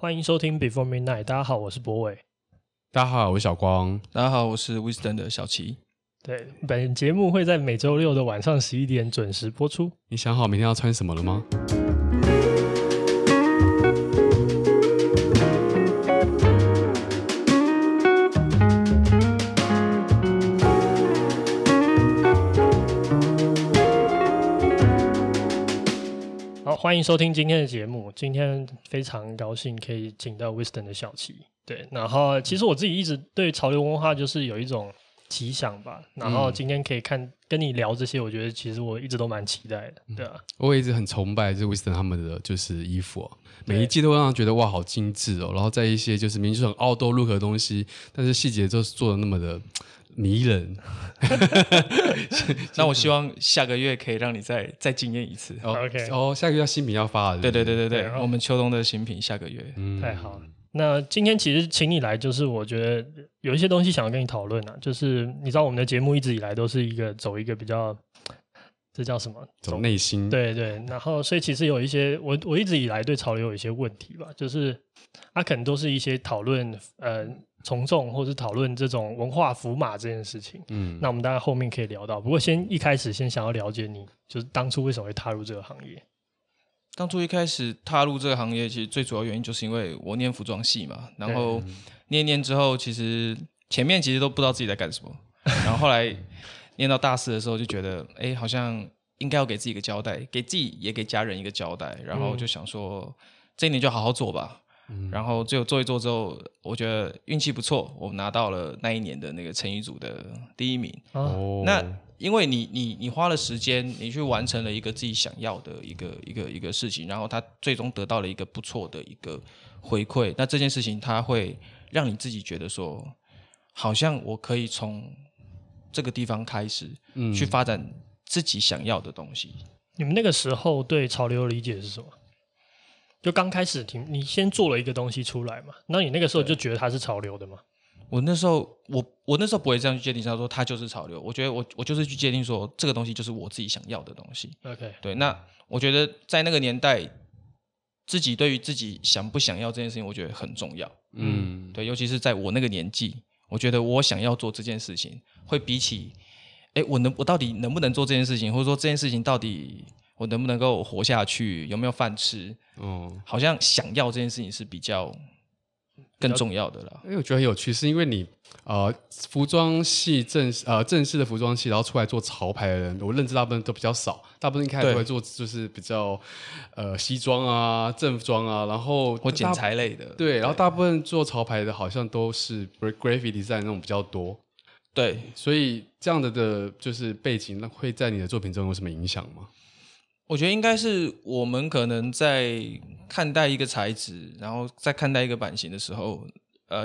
欢迎收听 Before Midnight。 大家好，我是博伟。大家好，我是小光。大家好，我是 Wisdom 的小齐。对，本节目会在每周六的晚上11点准时播出。你想好明天要穿什么了吗？欢迎收听今天的节目。今天非常高兴可以请到 Winston 的小齐。对，然后其实我自己一直对潮流文化就是有一种奇想吧，然后今天可以跟你聊这些，我觉得其实我一直都蛮期待的。对啊，我也一直很崇拜就是 Winston 他们的就是衣服哦，每一季都会让他觉得哇好精致哦，然后在一些就是明明就是很 outdoor look 的东西，但是细节就是做的那么的迷人。那我希望下个月可以让你再惊艳一次。OK， 下个月新品要发了。对对对对对，我们秋冬的新品下个月。太好了。那今天其实请你来，就是我觉得有一些东西想要跟你讨论啊，就是你知道我们的节目一直以来都是走一个比较，这叫什么？走内心。对对，然后所以其实有一些我一直以来对潮流有一些问题吧，就是可能都是一些讨论从众或是讨论这种文化符码这件事情。那我们大概后面可以聊到，不过一开始想要了解你，就是当初为什么会踏入这个行业。当初一开始踏入这个行业，其实最主要原因就是因为我念服装系嘛，然后念之后，其实前面其实都不知道自己在干什么，然后后来念到大四的时候就觉得好像应该要给自己一个交代，给自己也给家人一个交代，然后就想说这一年就好好做吧。然后最后做一做之后，我觉得运气不错，我拿到了那一年的那个成语组的第1名。那因为你花了时间，你去完成了一个自己想要的一个事情，然后他最终得到了一个不错的一个回馈，那这件事情它会让你自己觉得说好像我可以从这个地方开始去发展自己想要的东西。你们那个时候对潮流的理解是什么？就刚开始你先做了一个东西出来嘛，那你那个时候就觉得它是潮流的吗？我那时候不会这样去界定它，说它就是潮流。我觉得我就是去界定说这个东西就是我自己想要的东西。OK， 对。那我觉得在那个年代，自己对于自己想不想要这件事情，我觉得很重要。对，尤其是在我那个年纪，我觉得我想要做这件事情，会比起我到底能不能做这件事情，或者说这件事情到底我能不能够活下去，有没有饭吃，好像想要这件事情是比较更重要的啦。因为我觉得很有趣，是因为你服装系正式的服装系，然后出来做潮牌的人，我认知大部分都比较少，大部分一开始都会做就是比较西装啊、正装啊，然后或剪裁类的。对，然后大部分做潮牌的好像都是 graphic design 那种比较多。对，所以这样的就是背景，那会在你的作品中有什么影响吗？我觉得应该是我们可能在看待一个材质，然后在看待一个版型的时候，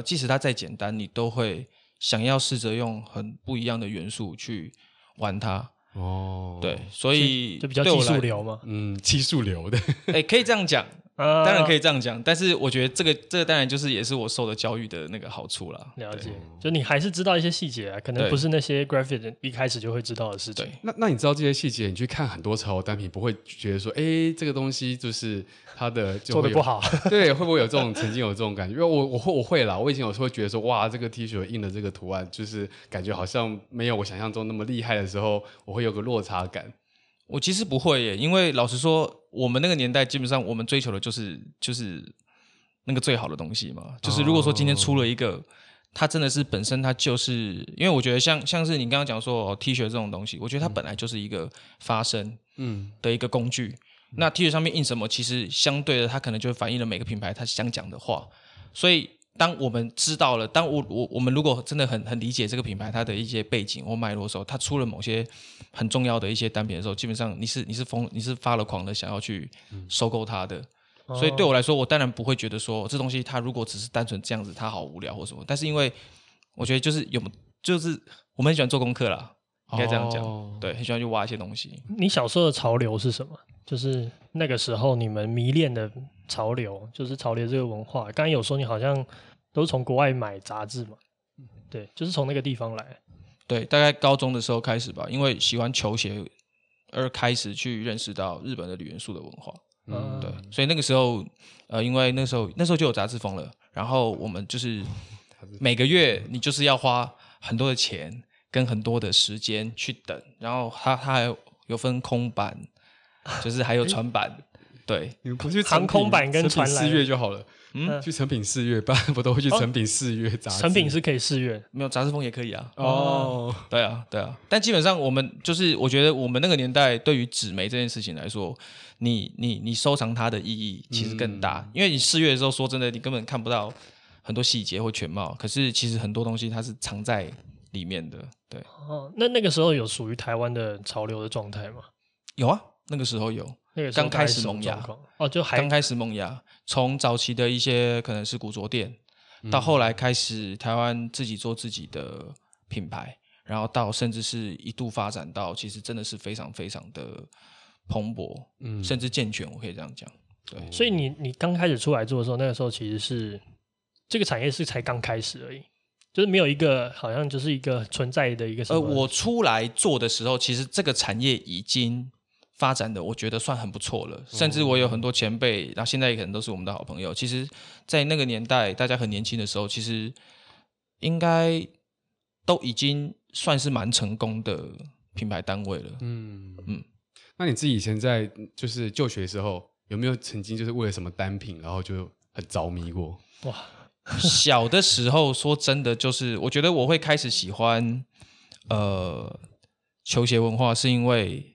即使它再简单，你都会想要试着用很不一样的元素去玩它。对，所以就比较技术流嘛。技术流的可以这样讲，当然可以这样讲，但是我觉得这个当然就是也是我受的教育的那个好处啦。了解，就你还是知道一些细节啊，可能不是那些 graphic 一开始就会知道的事情。那你知道这些细节，你去看很多潮流单品，不会觉得说这个东西就是它的就做得不好。对，会不会有这种曾经有这种感觉？因为我会啦，我以前有时候会觉得说哇，这个 T 恤印的这个图案，就是感觉好像没有我想象中那么厉害的时候，我会有个落差感。我其实不会耶，因为老实说我们那个年代基本上我们追求的就是那个最好的东西嘛。就是如果说今天出了一个它真的是本身它就是因为我觉得像是你刚刚讲说T 恤这种东西，我觉得它本来就是一个发声的一个工具。那 T 恤上面印什么，其实相对的它可能就反映了每个品牌它想讲的话。所以当我们知道了，当我们如果真的很理解这个品牌它的一些背景或脉络的时候，它出了某些很重要的一些单品的时候，基本上你是发了狂的想要去收购它的。所以对我来说，我当然不会觉得说这东西它如果只是单纯这样子它好无聊或什么，但是因为我觉得就是我们很喜欢做功课啦，应该这样讲。对，很喜欢去挖一些东西。你小时候的潮流是什么？就是那个时候你们迷恋的潮流，就是潮流这个文化。刚才有说你好像都是从国外买杂志嘛？对，就是从那个地方来。对，大概高中的时候开始吧，因为喜欢球鞋而开始去认识到日本的旅元素的文化。嗯，对，所以那个时候，因为那时候就有杂志风了，然后我们就是每个月你就是要花很多的钱跟很多的时间去等，然后它还有分空版，就是还有船版，对，你们不去航空版跟船来4月就好了。嗯，去成品4月，不然我都会去成品4月杂志。成品是可以4月，没有杂志风也可以啊。哦，对啊，对啊。但基本上我们就是，我觉得我们那个年代对于纸媒这件事情来说，你收藏它的意义其实更大，因为你4月的时候，说真的，你根本看不到很多细节或全貌。可是其实很多东西它是藏在里面的。对。哦，那个时候有属于台湾的潮流的状态吗？有啊，那个时候有。刚开始萌芽哦，就还刚开始萌芽，从早期的一些可能是古着店，到后来开始台湾自己做自己的品牌，然后到甚至是一度发展到其实真的是非常非常的蓬勃，嗯，甚至健全，我可以这样讲。对，所以你刚开始出来做的时候，那个时候其实是这个产业是才刚开始而已，就是没有一个好像就是一个存在的一个什么。我出来做的时候，其实这个产业已经发展的我觉得算很不错了，甚至我有很多前辈，然后现在可能都是我们的好朋友。其实在那个年代大家很年轻的时候，其实应该都已经算是蛮成功的品牌单位了。嗯嗯，那你自己以前在就是就学的时候，有没有曾经就是为了什么单品然后就很着迷过？哇，小的时候说真的，就是我觉得我会开始喜欢球鞋文化，是因为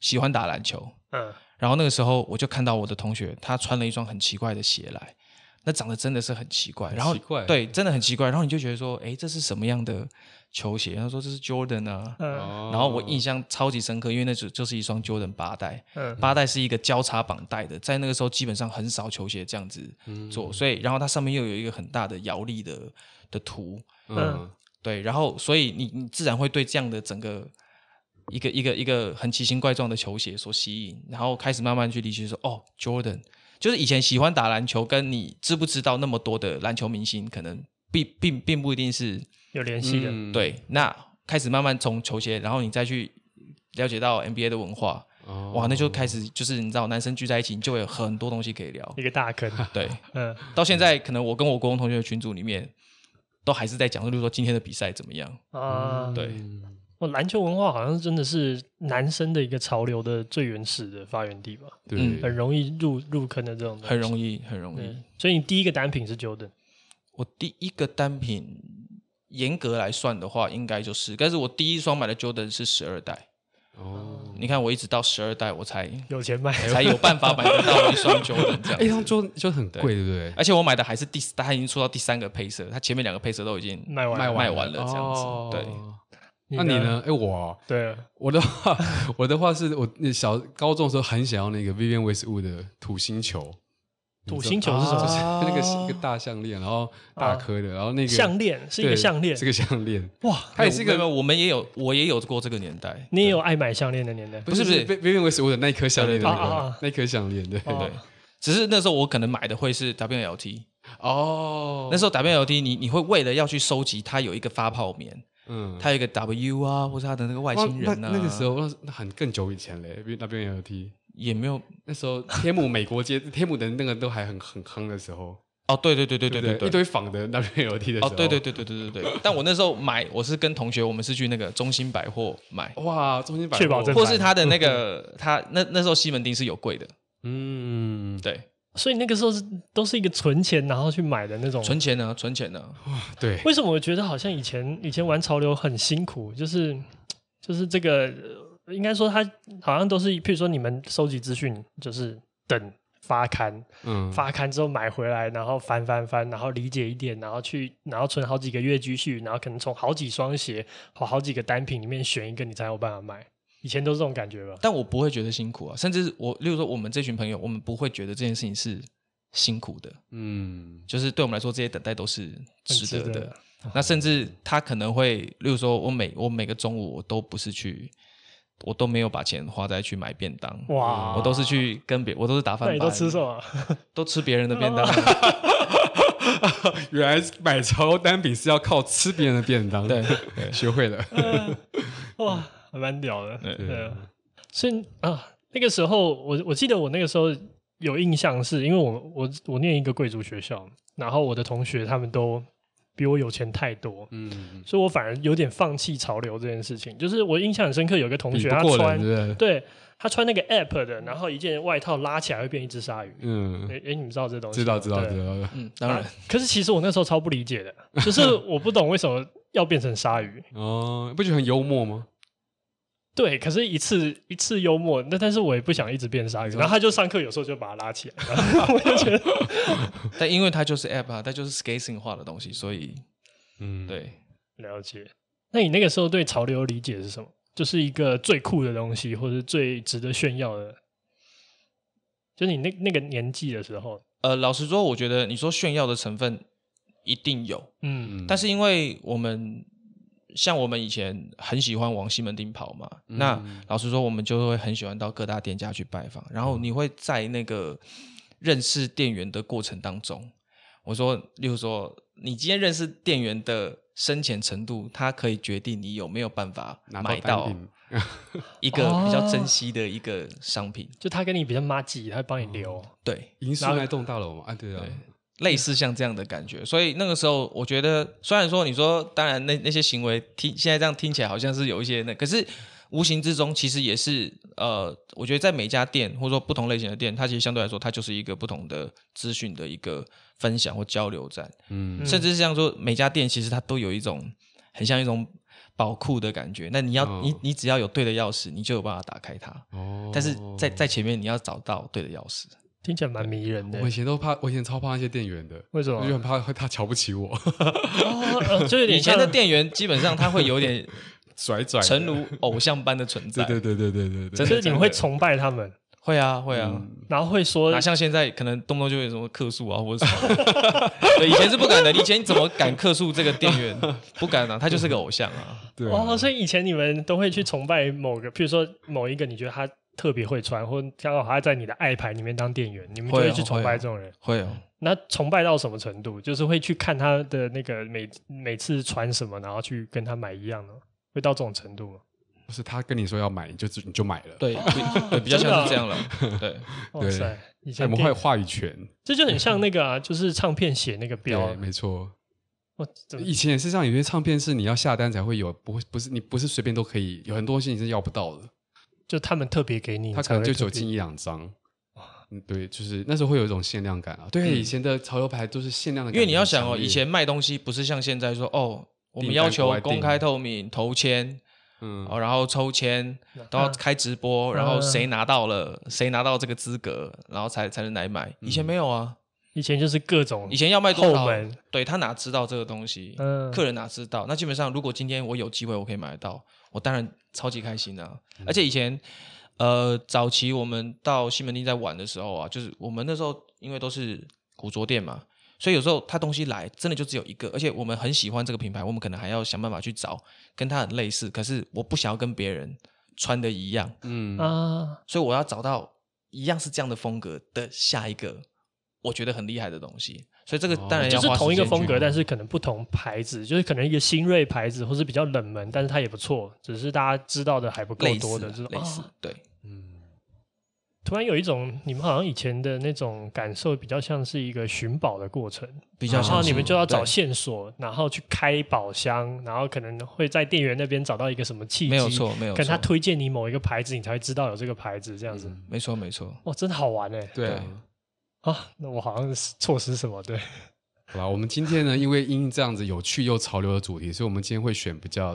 喜欢打篮球，嗯，然后那个时候我就看到我的同学，他穿了一双很奇怪的鞋来，那长得真的是很奇怪，然后奇怪，对，真的很奇怪，然后你就觉得说，哎，这是什么样的球鞋？他说这是 Jordan 啊，嗯，然后我印象超级深刻，因为那就是一双 Jordan 8代，嗯，8代是一个交叉绑带的，在那个时候基本上很少球鞋这样子做，所以然后它上面又有一个很大的摇粒的图，嗯，对，然后所以你自然会对这样的整个。一个很奇形怪状的球鞋所吸引，然后开始慢慢去理解说，哦 ，Jordan 就是以前喜欢打篮球，跟你知不知道那么多的篮球明星，可能并不一定是有联系的。嗯，对，那开始慢慢从球鞋，然后你再去了解到 NBA 的文化，哦，哇，那就开始就是你知道，男生聚在一起，你就有很多东西可以聊，一个大坑。对，嗯，到现在可能我跟我国中同学的群组里面，都还是在讲，就是说今天的比赛怎么样啊？嗯，对。篮球文化好像真的是男生的一个潮流的最原始的发源地吧？对，嗯，很容易入坑的这种东西，很容易，很容易。所以你第一个单品是 Jordan？ 我第一个单品，严格来算的话，应该就是，但是我第一双买的 Jordan 是12代。哦，你看我一直到12代我才有钱买，才有办法买得到一双 Jordan 这样。一双 Jordan 就很贵，对不对？而且我买的还是它已经出到第3个配色，它前面2个配色都已经卖完了这样子，哦，对。那你呢？哎，我对我的话是我小高中的时候很想要那个 Vivienne Westwood 的土星球。土星球是什么？啊，就是那个大项链，然后大颗的，啊，然后那个项链是一个项链，这个项链哇，它也是一个。我也有过这个年代，你也有爱买项链的年代？不是 Vivienne Westwood 的那颗项链的那颗项链，对对。只是那时候我可能买的会是 WLT 哦，那时候 WLT 你会为了要去收集它有一个发泡棉。嗯，他有一个 W 啊，或是他的那个外星人啊。那个时候那很更久以前嘞，那边 WLT 也没有。那时候天母美国街，天母的那个都还很夯的时候。哦，对对对对对对对，一堆仿的 WLT 的时候。哦，对对对对对对对。但我那时候买，我是跟同学，我们是去那个中兴百货买。哇，中兴百货，确保正版。或是他的那个，他那时候西门町是有柜的。嗯，对。所以那个时候都是一个存钱然后去买的那种存钱呢，啊，存钱呢，啊，对。为什么我觉得好像以前玩潮流很辛苦？就是这个，应该说它好像都是，譬如说你们收集资讯，就是等发刊，嗯，发刊之后买回来，然后翻翻翻，然后理解一点，然后存好几个月积蓄，然后可能从好几双鞋或好几个单品里面选一个，你才有办法买。以前都是这种感觉吧，但我不会觉得辛苦啊，甚至例如说我们这群朋友，我们不会觉得这件事情是辛苦的，嗯，就是对我们来说，这些等待都是值得的。那甚至他可能会，例如说我每个中午我都不是去，我都没有把钱花在去买便当，哇，我都是去跟我都是打饭班，那你都吃什么？都吃别人的便当。原来买潮单品是要靠吃别人的便当，对，学会了，哇。还蛮屌的，对啊，所以啊，那个时候我记得我那个时候有印象是因为我念一个贵族学校，然后我的同学他们都比我有钱太多，嗯，所以我反而有点放弃潮流这件事情。就是我印象很深刻，有一个同学他穿，对，他穿那个 app 的，然后一件外套拉起来会变一只鲨鱼。嗯，你们知道这东西？知道。嗯，当然。可是其实我那时候超不理解的，就是我不懂为什么要变成鲨鱼。哦，不觉得很幽默吗？对，可是一次幽默，但是我也不想一直变鲨鱼，然后他就上课有时候就把他拉起来，我就觉得但因为他就是 app 啊，他就是 scaling 化的东西，所以嗯，对，了解。那你那个时候对潮流理解是什么？就是一个最酷的东西，或者最值得炫耀的，就是你那个年纪的时候。老实说，我觉得你说炫耀的成分一定有，嗯，但是因为我们像我们以前很喜欢往西门町跑嘛，嗯，那老实说我们就会很喜欢到各大店家去拜访，然后你会在那个认识店员的过程当中，我说例如说你今天认识店员的深浅程度，它可以决定你有没有办法买到一个比较珍惜的一个商品，就他跟你比较麻吉，他会帮你留，哦，对，银树那栋大楼嘛，啊，对啊，对，类似像这样的感觉。所以那个时候我觉得，虽然说你说当然那些行为现在这样听起来好像是有一些可是无形之中其实也是我觉得在每家店或者说不同类型的店，它其实相对来说它就是一个不同的资讯的一个分享或交流站，嗯，甚至是像说每家店其实它都有一种很像一种宝库的感觉，那你要，哦，你只要有对的钥匙你就有办法打开它，哦，但是在前面你要找到对的钥匙。听起来蛮迷人的。我以前超怕那些店员的。为什么？我就很怕他瞧不起我。就有点像以前的店员，基本上他会有点拽拽，诚如偶像般的存在。对。就是你们会崇拜他们。会啊、嗯，然后会说，哪像现在可能动不动就有什么客诉啊，或者什么对，以前是不敢的，以前怎么敢客诉这个店员？不敢啊，他就是个偶像啊。对啊，哦，所以以前你们都会去崇拜某个，譬如说某一个，你觉得他特别会穿，或刚好他在你的爱牌里面当店员，你们就会去崇拜这种人。会哦。那崇拜到什么程度？就是会去看他的那个每次穿什么，然后去跟他买一样的，会到这种程度吗？不是，他跟你说要买，你就买了。对，啊，对，比较像是这样了。啊，对，哇塞，以前我们会话语权，这就很像那个啊，就是唱片写那个标，对，没错。以前也是这样，有些唱片是你要下单才会有，不是你不是随便都可以，有很多东西你是要不到的。就他们特别给你，他可能就只有进一两张，对，就是那时候会有一种限量感啊。对，以前的潮流牌都是限量的感觉，因为你要想哦，以前卖东西不是像现在说哦，我们要求公开透明、投签，嗯，哦，然后抽签，然后开直播，然后谁拿到了，谁拿到这个资格，然后才能来买。以前没有啊，以前就是各种，以前要卖多少，对，他哪知道这个东西，客人哪知道？那基本上，如果今天我有机会，我可以买得到，我当然超级开心啊。而且以前早期我们到西门町在玩的时候啊，就是我们那时候因为都是古着店嘛，所以有时候他东西来真的就只有一个，而且我们很喜欢这个品牌，我们可能还要想办法去找跟他很类似，可是我不想要跟别人穿的一样，嗯啊，所以我要找到一样是这样的风格的下一个我觉得很厉害的东西，所以这个当然要花时间去，就是同一个风格，但是可能不同牌子，就是可能一个新锐牌子或是比较冷门，但是它也不错，只是大家知道的还不够多的，类似对，嗯。突然有一种你们好像以前的那种感受比较像是一个寻宝的过程，比较像是，然后你们就要找线索，然后去开宝箱，然后可能会在店员那边找到一个什么契机，没有错，跟他推荐你某一个牌子，你才会知道有这个牌子这样子，嗯，没错，哇，真的好玩耶，欸，对啊。啊，那我好像是错失什么，对。好啦，我们今天呢，因为因这样子有趣又潮流的主题，所以我们今天会选比较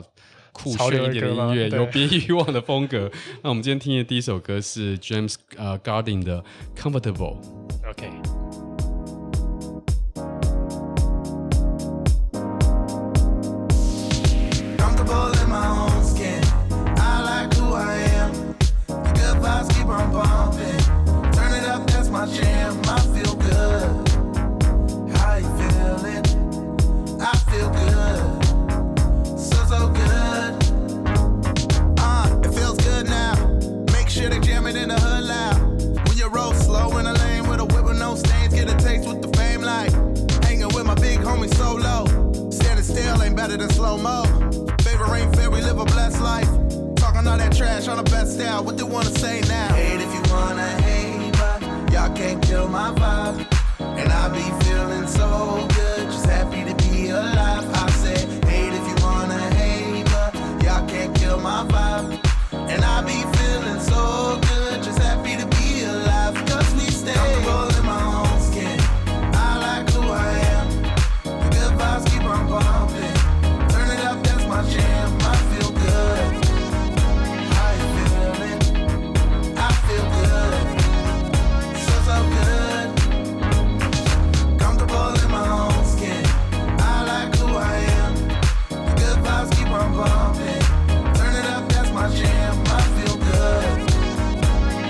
酷炫一点的音乐，有别于以往的风格。那我们今天听的第一首歌是 James Garden 的 Comfortable。OK。All that trash on the best style. What they wanna say now? Hate if you wanna hate, but Y'all can't kill my vibe. And I be feeling so good, just happy to be alive. I said, hate if you wanna hate, but y'all can't kill my vibe. And I be feeling so good, just happy to be alive. Cause we stay comfortable in my own skin. I like who I am. The good vibes keep on pumping. Turn it up, that's my jam. I feel good. How you feeling? I feel good. So, so good. Comfortable in my own skin. I like who I am. The good vibes keep on pumping. Turn it up, that's my jam. I feel good.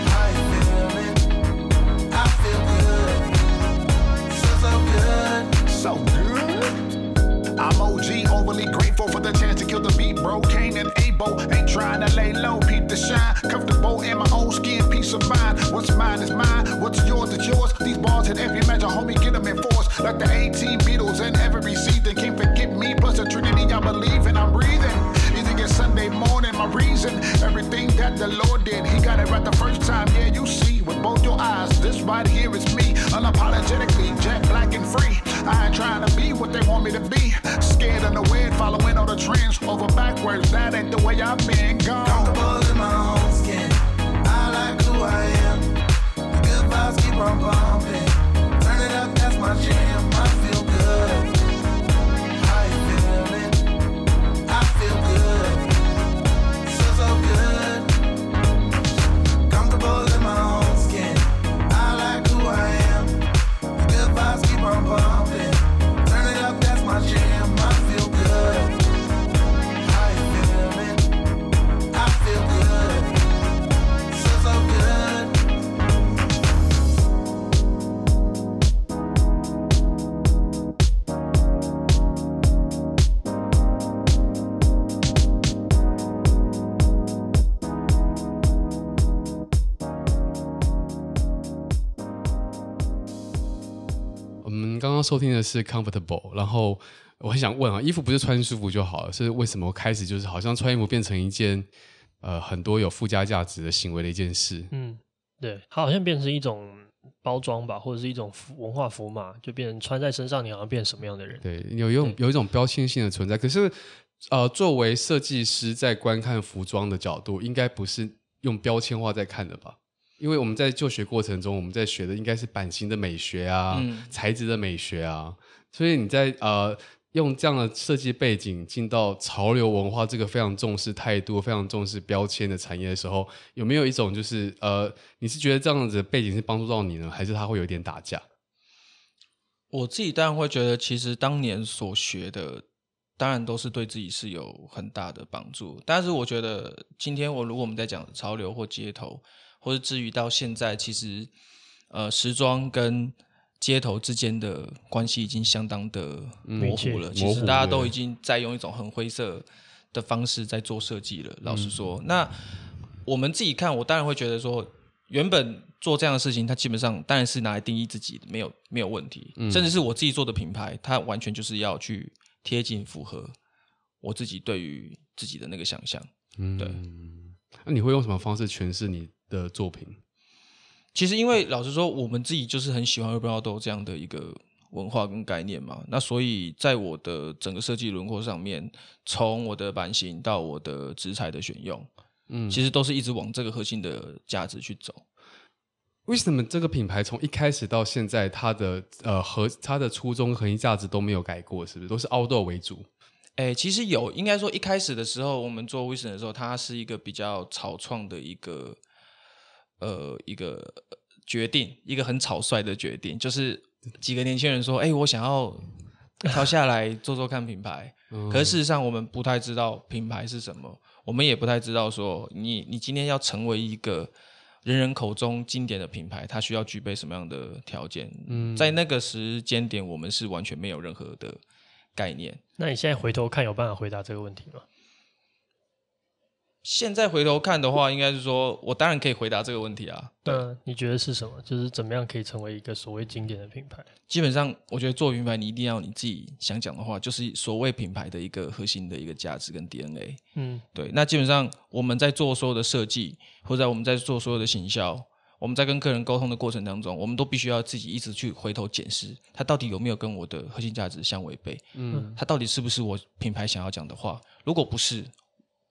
How you feeling? I feel good. So, so good. So good. I'm OG, overly grateful for the chance to kill the beat, bro. Kane and Abel, ain't trying to lay low. Peep the shine, comfortable in my own skin, peace of mind. What's mine is mine, what's yours is yours. These bars hit every match, a homie get them in force. Like the 18 Beatles in every season. Can't forget me, plus the Trinity, I believe and I'm breathing. Sunday morning, my reason, everything that the Lord did, he got it right the first time. Yeah, you see with both your eyes, this right here is me, unapologetically jet black and free. I ain't trying to be what they want me to be, scared and aware, following all the trends over backwards. That ain't the way I've been gone. Comfortable in my own skin, I like who I am. The good vibes keep on bumping, turn it up, that's my jam. I feel good. How you feeling? I feel good. So good, comfortable in my own skin. I like who I am. The good vibes keep on pumping. Turn it up, that's my jam. I feel good. How you feeling? I feel good. So, so收听的是 Comfortable， 然后我很想问啊，衣服不是穿舒服就好了，是为什么开始就是好像穿衣服变成一件很多有附加价值的行为的一件事？嗯，对，它好像变成一种包装吧，或者是一种文化符码，就变成穿在身上，你好像变成什么样的人？对，有一种标签性的存在。可是作为设计师在观看服装的角度，应该不是用标签化在看的吧？因为我们在就学过程中，我们在学的应该是版型的美学啊、材质的美学啊，所以你在用这样的设计背景进到潮流文化这个非常重视态度、非常重视标签的产业的时候，有没有一种就是你是觉得这样子的背景是帮助到你呢，还是它会有点打架？我自己当然会觉得，其实当年所学的当然都是对自己是有很大的帮助，但是我觉得今天如果我们在讲潮流或街头，或是至于到现在，其实时装跟街头之间的关系已经相当的模糊了，其实大家都已经在用一种很灰色的方式在做设计了，老实说。那我们自己看，我当然会觉得说原本做这样的事情，它基本上当然是拿来定义自己，没有问题，甚至是我自己做的品牌，它完全就是要去贴近符合我自己对于自己的那个想象。对，那你会用什么方式诠释你的作品？其实因为老实说，我们自己就是很喜欢 Rubble Outdoor 这样的一个文化跟概念嘛，那所以在我的整个设计轮廓上面，从我的版型到我的植材的选用，其实都是一直往这个核心的价值去走。为什么这个品牌从一开始到现在，它的初衷核心价值都没有改过，是不是都是 Outdoor 为主？其实有，应该说一开始的时候，我们做 Winston 的时候，它是一个比较草创的一个决定，一个很草率的决定，就是几个年轻人说我想要掏下来做做看品牌可是事实上我们不太知道品牌是什么，我们也不太知道说你今天要成为一个人人口中经典的品牌，它需要具备什么样的条件。在那个时间点，我们是完全没有任何的概念。那你现在回头看有办法回答这个问题吗？现在回头看的话，应该是说我当然可以回答这个问题啊。对，你觉得是什么？就是怎么样可以成为一个所谓经典的品牌？基本上我觉得做品牌，你一定要你自己想讲的话，就是所谓品牌的一个核心的一个价值跟 DNA。对，那基本上我们在做所有的设计，或者我们在做所有的行销，我们在跟客人沟通的过程当中，我们都必须要自己一直去回头检视他到底有没有跟我的核心价值相违背，嗯，他到底是不是我品牌想要讲的话，如果不是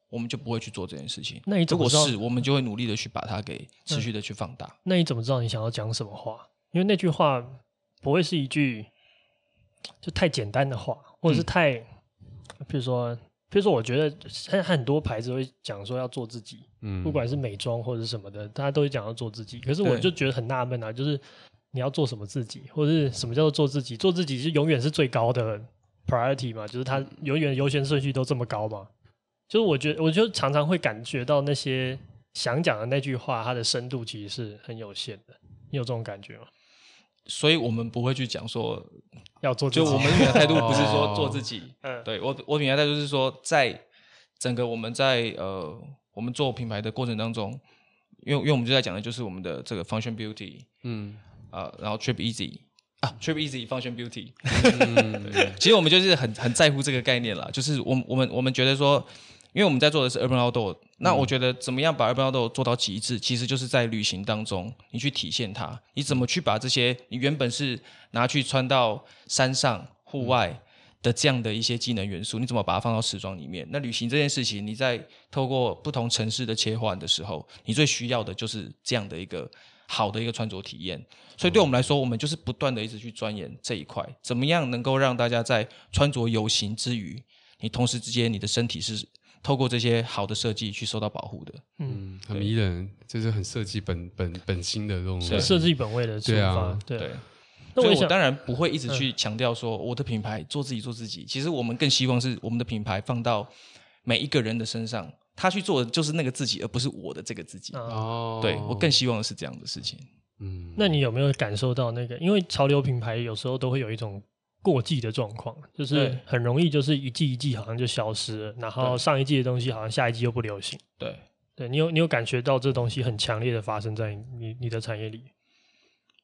我们就不会去做这件事情，那你怎么知道？如果是我们就会努力的去把它给持续的去放大，嗯，那你怎么知道你想要讲什么话？因为那句话不会是一句就太简单的话，或者是太，比如说我觉得很多牌子会讲说要做自己，嗯，不管是美妆或者是什么的，大家都会讲要做自己，可是我就觉得很纳闷啊，就是你要做什么自己，或者是什么叫做做自己？做自己是永远是最高的 priority 嘛，就是它永远优先顺序都这么高嘛，就是我就常常会感觉到那些想讲的那句话它的深度其实是很有限的，你有这种感觉吗？所以我们不会去讲说要做自己，就我们品牌态度不是说做自己，哦，对，我品牌态度是说在整个我们在我们做品牌的过程当中，因为我们就在讲的就是我们的这个 Function Beauty， 然后 Trip Easy 啊 Trip Easy Function Beauty， 其实我们就是很在乎这个概念啦，就是我们觉得说，因为我们在做的是 Urban Outdoor， 那我觉得怎么样把 Urban Outdoor 做到极致，其实就是在旅行当中你去体现它，你怎么去把这些你原本是拿去穿到山上户外的这样的一些技能元素，你怎么把它放到时装里面。那旅行这件事情，你在透过不同城市的切换的时候，你最需要的就是这样的一个好的一个穿着体验。所以对我们来说，我们就是不断的一直去钻研这一块，怎么样能够让大家在穿着游行之余，你同时之间你的身体是透过这些好的设计去受到保护的，嗯，很迷人，就是很设计本心的这种设计本位的出发，对。所以我当然不会一直去强调说我的品牌做自己做自己，其实我们更希望是我们的品牌放到每一个人的身上，他去做的就是那个自己，而不是我的这个自己。哦，对，我更希望的是这样的事情。嗯，那你有没有感受到那个？因为潮流品牌有时候都会有一种过季的状况，就是很容易就是一季一季好像就消失了，然后上一季的东西好像下一季又不流行。对，对，你有感觉到这东西很强烈的发生在你的产业里？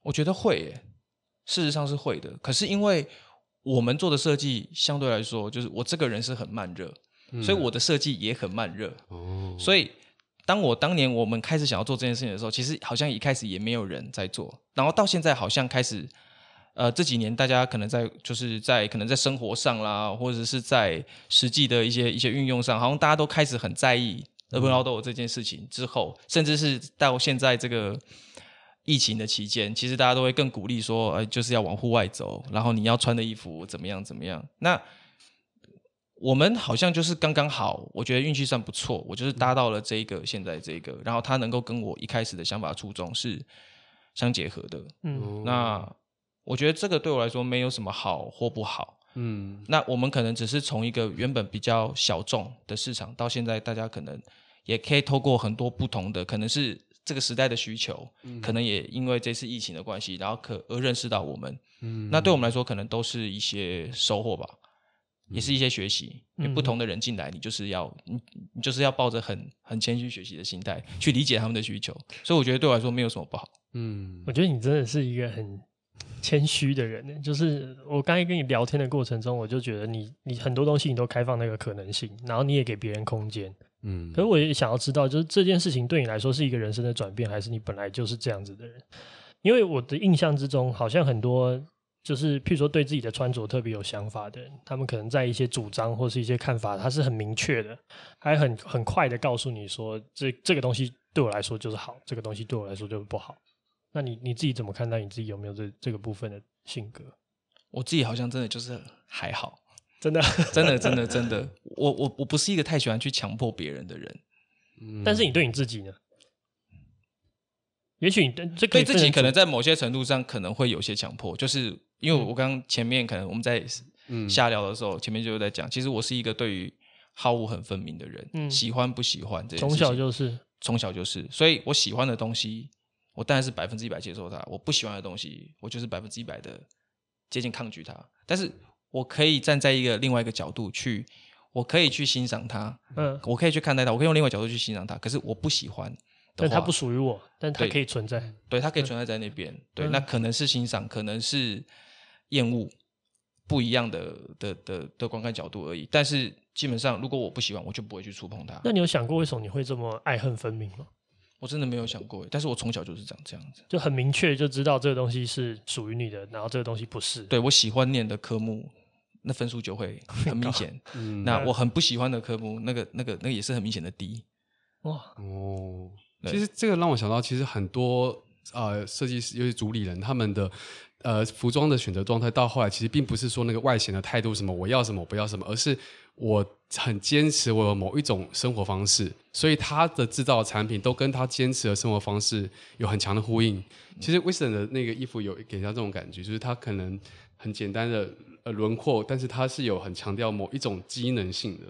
我觉得会耶，事实上是会的。可是因为我们做的设计相对来说，就是我这个人是很慢热，所以我的设计也很慢热，哦，所以当年我们开始想要做这件事情的时候，其实好像一开始也没有人在做，然后到现在好像开始这几年大家可能在就是在可能在生活上啦，或者是在实际的一些运用上，好像大家都开始很在意 Urban Outdoor 这件事情之后，甚至是到现在这个疫情的期间，其实大家都会更鼓励说，就是要往户外走，然后你要穿的衣服怎么样怎么样。那我们好像就是刚刚好，我觉得运气算不错，我就是搭到了这一个现在这个，然后它能够跟我一开始的想法初衷是相结合的。嗯，那我觉得这个对我来说没有什么好或不好，嗯，那我们可能只是从一个原本比较小众的市场，到现在大家可能也可以透过很多不同的，可能是这个时代的需求，可能也因为这次疫情的关系，然后而认识到我们，嗯，那对我们来说可能都是一些收获吧，也是一些学习，因为不同的人进来，你就是要抱着很谦虚学习的心态去理解他们的需求，所以我觉得对我来说没有什么不好。嗯，我觉得你真的是一个很谦虚的人，就是我刚才跟你聊天的过程中，我就觉得你很多东西你都开放那个可能性，然后你也给别人空间，嗯。可是我也想要知道，就是这件事情对你来说是一个人生的转变，还是你本来就是这样子的人？因为我的印象之中，好像很多就是譬如说对自己的穿着特别有想法的人，他们可能在一些主张或是一些看法，他是很明确的，还很快的告诉你说，这个东西对我来说就是好，这个东西对我来说就是不好。那你自己怎么看待你自己有没有这个部分的性格？我自己好像真的就是还好，真的，我不是一个太喜欢去强迫别人的人，嗯。但是你对你自己呢？也许你对自己可能在某些程度上可能会有些强迫，就是因为我刚前面可能我们在下聊的时候，前面就在讲，其实我是一个对于好恶很分明的人，喜欢不喜欢这件事情，从小就是，所以我喜欢的东西，我当然是100%接受它，我不喜欢的东西，我就是100%的接近抗拒它。但是我可以站在另外一个角度去，我可以去欣赏它，我可以去看待它，我可以用另外一个角度去欣赏它。可是我不喜欢的话，但它不属于我，但它可以存在，对，它可以存在在那边，对，那可能是欣赏，可能是厌恶，不一样的观看角度而已。但是基本上，如果我不喜欢，我就不会去触碰它。那你有想过为什么你会这么爱恨分明吗？我真的没有想过，但是我从小就是长这样子，就很明确就知道这个东西是属于你的，然后这个东西不是。对，我喜欢念的科目，那分数就会很明显、那我很不喜欢的科目，那个也是很明显的低。哇哦，其实这个让我想到，其实很多设计师，尤其主理人，他们的服装的选择状态，到后来其实并不是说那个外显的态度什么我要什么我不要什么，而是我很坚持我有某一种生活方式，所以他的制造的产品都跟他坚持的生活方式有很强的呼应。其实 Winston 的那个衣服有给他这种感觉，就是他可能很简单的轮廓，但是他是有很强调某一种机能性的。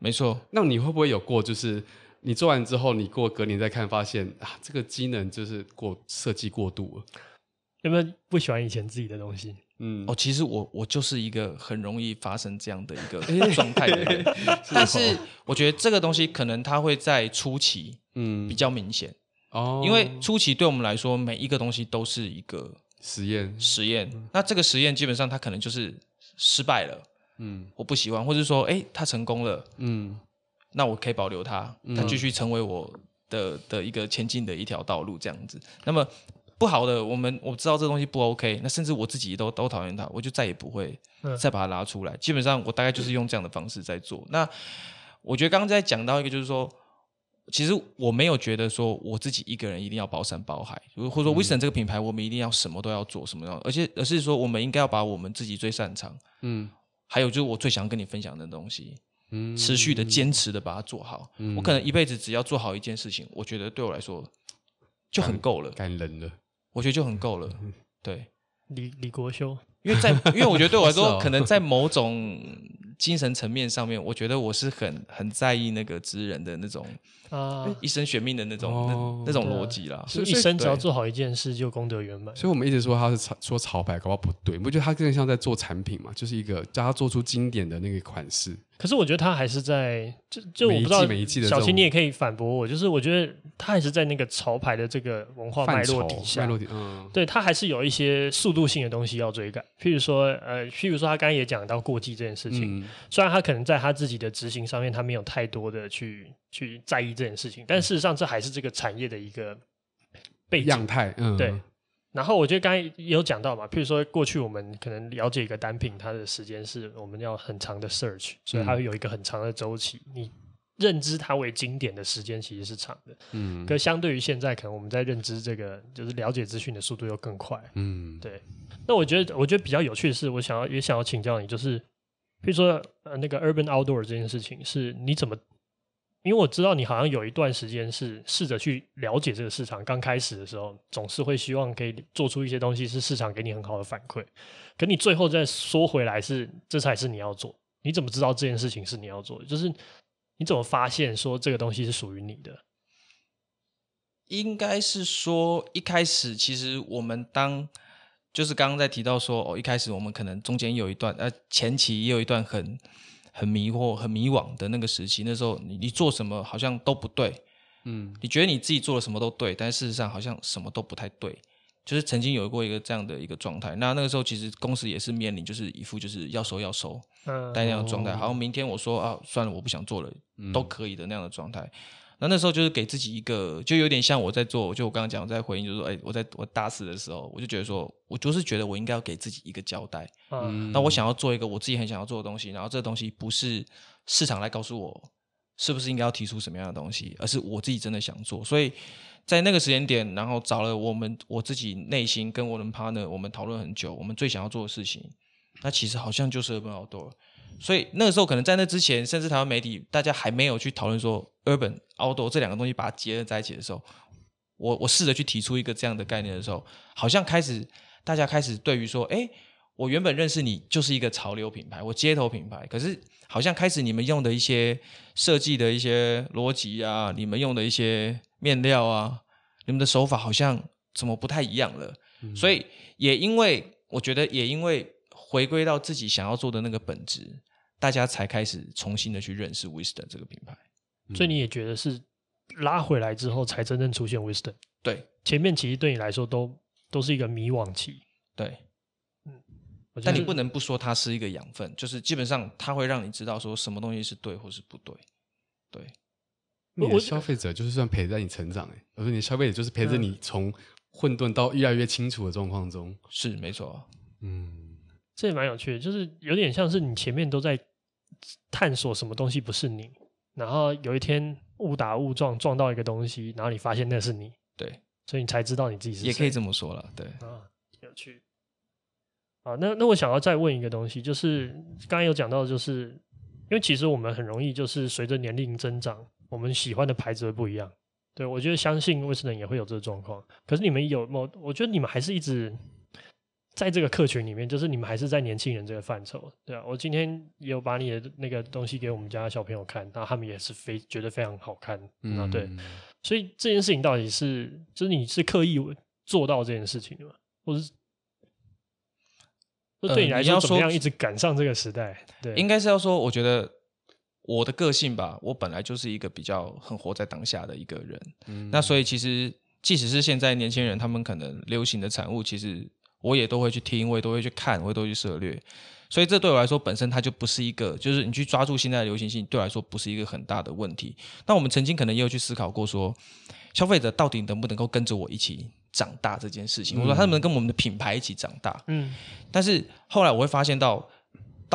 没错。那你会不会有过就是你做完之后你过隔年再看发现这个机能就是过设计过度了？有没有不喜欢以前自己的东西？其实我就是一个很容易发生这样的一个状态的人但是我觉得这个东西可能它会在初期比较明显，因为初期对我们来说每一个东西都是一个实验，那这个实验基本上它可能就是失败了，我不喜欢，或者说它成功了，那我可以保留它，它继续成为我的一个前进的一条道路这样子。那么不好的我知道这东西不 OK， 那甚至我自己都讨厌它，我就再也不会再把它拉出来。基本上我大概就是用这样的方式在做。那我觉得刚刚在讲到一个就是说，其实我没有觉得说我自己一个人一定要包山包海，或者说 Wisdom 这个品牌我们一定要什么都要做什么都要，而是说我们应该要把我们自己最擅长，还有就是我最想跟你分享的东西，持续的坚持的把它做好。我可能一辈子只要做好一件事情，我觉得对我来说就很够了，感人了。我觉得就很够了，对。李国修，因为我觉得对我来说，可能在某种精神层面上面，我觉得我是很在意那个职人的那种一生悬命的那种逻辑啦。所以一生只要做好一件事，就功德圆满。所以我们一直说他是说潮牌，搞不好不对，你不觉得他更像在做产品嘛？就是一个叫他做出经典的那个款式。可是我觉得他还是在就我不知道每一季的小青你也可以反驳我，就是我觉得他还是在那个潮牌的这个文化脉络底下，对，他还是有一些速度性的东西要追赶。譬如说他刚才也讲到过季这件事情，虽然他可能在他自己的执行上面他没有太多的去在意这件事情，但事实上这还是这个产业的一个背景样态，对。然后我觉得刚才也有讲到嘛，譬如说过去我们可能了解一个单品它的时间是我们要很长的 search， 所以它有一个很长的周期，你认知它为经典的时间其实是长的，可是相对于现在可能我们在认知这个就是了解资讯的速度又更快，对。那我觉得比较有趣的是，我也想要请教你，就是譬如说那个 urban outdoor 这件事情是你怎么，因为我知道你好像有一段时间是试着去了解这个市场，刚开始的时候总是会希望可以做出一些东西是市场给你很好的反馈，可你最后再说回来是这才是你要做，你怎么知道这件事情是你要做的？就是你怎么发现说这个东西是属于你的？应该是说一开始其实我们就是刚刚在提到说一开始我们可能中间有一段前期也有一段很迷惑很迷惘的那个时期，那时候你做什么好像都不对，你觉得你自己做了什么都对，但事实上好像什么都不太对，就是曾经有过一个这样的一个状态。那个时候其实公司也是面临就是一副就是要收但那样的状态，好像明天我说算了我不想做了，都可以的那样的状态。那时候就是给自己一个，就有点像我在做，就我刚刚讲我在回应就是说我大四的时候我就觉得说我就是觉得我应该要给自己一个交代，那我想要做一个我自己很想要做的东西，然后这个东西不是市场来告诉我是不是应该要提出什么样的东西，而是我自己真的想做。所以在那个时间点，然后找了我自己内心跟我的 partner 我们讨论很久，我们最想要做的事情那其实好像就是 urban outdoor。所以那个时候可能在那之前，甚至台湾媒体大家还没有去讨论说 urban outdoor 这两个东西把它结合在一起的时候，我试着去提出一个这样的概念的时候，好像开始大家开始对于说我原本认识你就是一个潮流品牌，我街头品牌，可是好像开始你们用的一些设计的一些逻辑啊，你们用的一些面料啊，你们的手法好像怎么不太一样了，所以我觉得也因为回归到自己想要做的那个本质，大家才开始重新的去认识 Wisdom 这个品牌。所以你也觉得是拉回来之后才真正出现 Wisdom？ 对，前面其实对你来说都是一个迷惘期。对，但你不能不说它是一个养分，就是基本上它会让你知道说什么东西是对或是不对。对，你的消费者就是算陪在你成长、欸、我说你的消费者就是陪着你从混沌到越来越清楚的状况中，是没错。嗯，这也蛮有趣的，就是有点像是你前面都在探索什么东西不是你，然后有一天误打误撞撞到一个东西，然后你发现那是你，对，所以你才知道你自己是谁，也可以这么说了，对啊，有趣。好，那我想要再问一个东西，就是刚才有讲到，就是因为其实我们很容易就是随着年龄增长，我们喜欢的牌子会不一样，对，我觉得相信Winston也会有这个状况。可是你们我觉得你们还是一直在这个客群里面，就是你们还是在年轻人这个范畴，对啊，我今天也有把你的那个东西给我们家小朋友看，那他们也是觉得非常好看，嗯，对，所以这件事情到底是就是你是刻意做到这件事情的吗？或是对你来说怎么样一直赶上这个时代？对，应该是要说，我觉得我的个性吧，我本来就是一个比较很活在当下的一个人，嗯，那所以其实即使是现在年轻人他们可能流行的产物，其实我也都会去听，我也都会去看，我也都会去涉猎，所以这对我来说本身它就不是一个，就是你去抓住现在的流行性，对我来说不是一个很大的问题。那我们曾经可能也有去思考过说，消费者到底能不能够跟着我一起长大这件事情，我说他能跟我们的品牌一起长大，嗯，但是后来我会发现到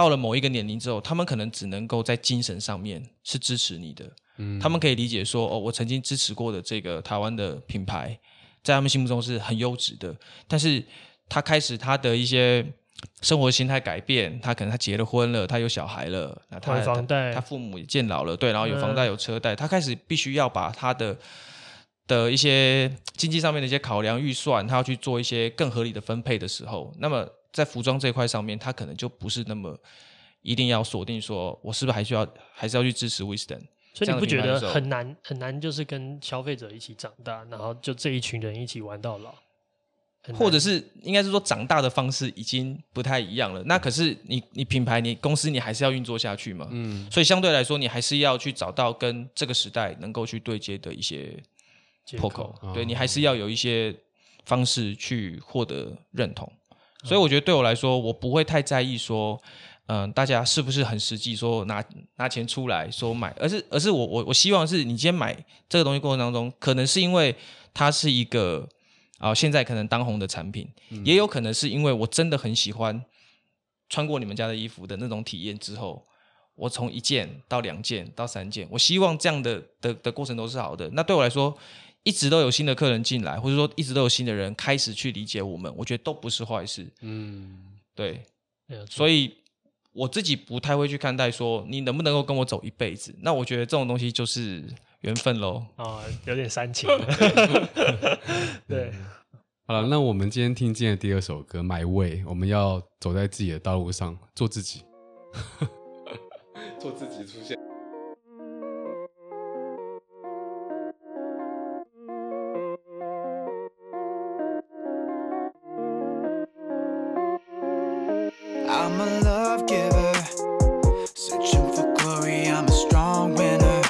了某一个年龄之后，他们可能只能够在精神上面是支持你的，嗯，他们可以理解说，哦，我曾经支持过的这个台湾的品牌，在他们心目中是很优质的，但是他开始他的一些生活心态改变，他可能他结了婚了，他有小孩了，那他有房贷，他父母也渐老了，对，然后有房贷有车贷，他开始必须要把他的一些经济上面的一些考量预算，他要去做一些更合理的分配的时候，那么在服装这一块上面，他可能就不是那么一定要锁定说我是不是还是要去支持 Wisdom。所以你不觉得很难就是跟消费者一起长大，然后就这一群人一起玩到老？或者是应该是说长大的方式已经不太一样了，那可是你品牌你公司你还是要运作下去嘛，嗯，所以相对来说你还是要去找到跟这个时代能够去对接的一些破口，对，你还是要有一些方式去获得认同，所以我觉得对我来说我不会太在意说大家是不是很实际说拿钱出来说买，而是我希望是你今天买这个东西过程当中，可能是因为它是一个现在可能当红的产品，嗯，也有可能是因为我真的很喜欢穿过你们家的衣服的那种体验之后，我从一件到两件到三件，我希望这样的过程都是好的。那对我来说一直都有新的客人进来，或者说一直都有新的人开始去理解我们，我觉得都不是坏事，嗯，对，所以我自己不太会去看待说你能不能够跟我走一辈子，那我觉得这种东西就是缘分咯，哦，有点煽情对，好了，那我们今天听见的第二首歌 My Way， 我们要走在自己的道路上，做自己做自己出现。I'm a love giver, searching for glory, I'm a strong winner,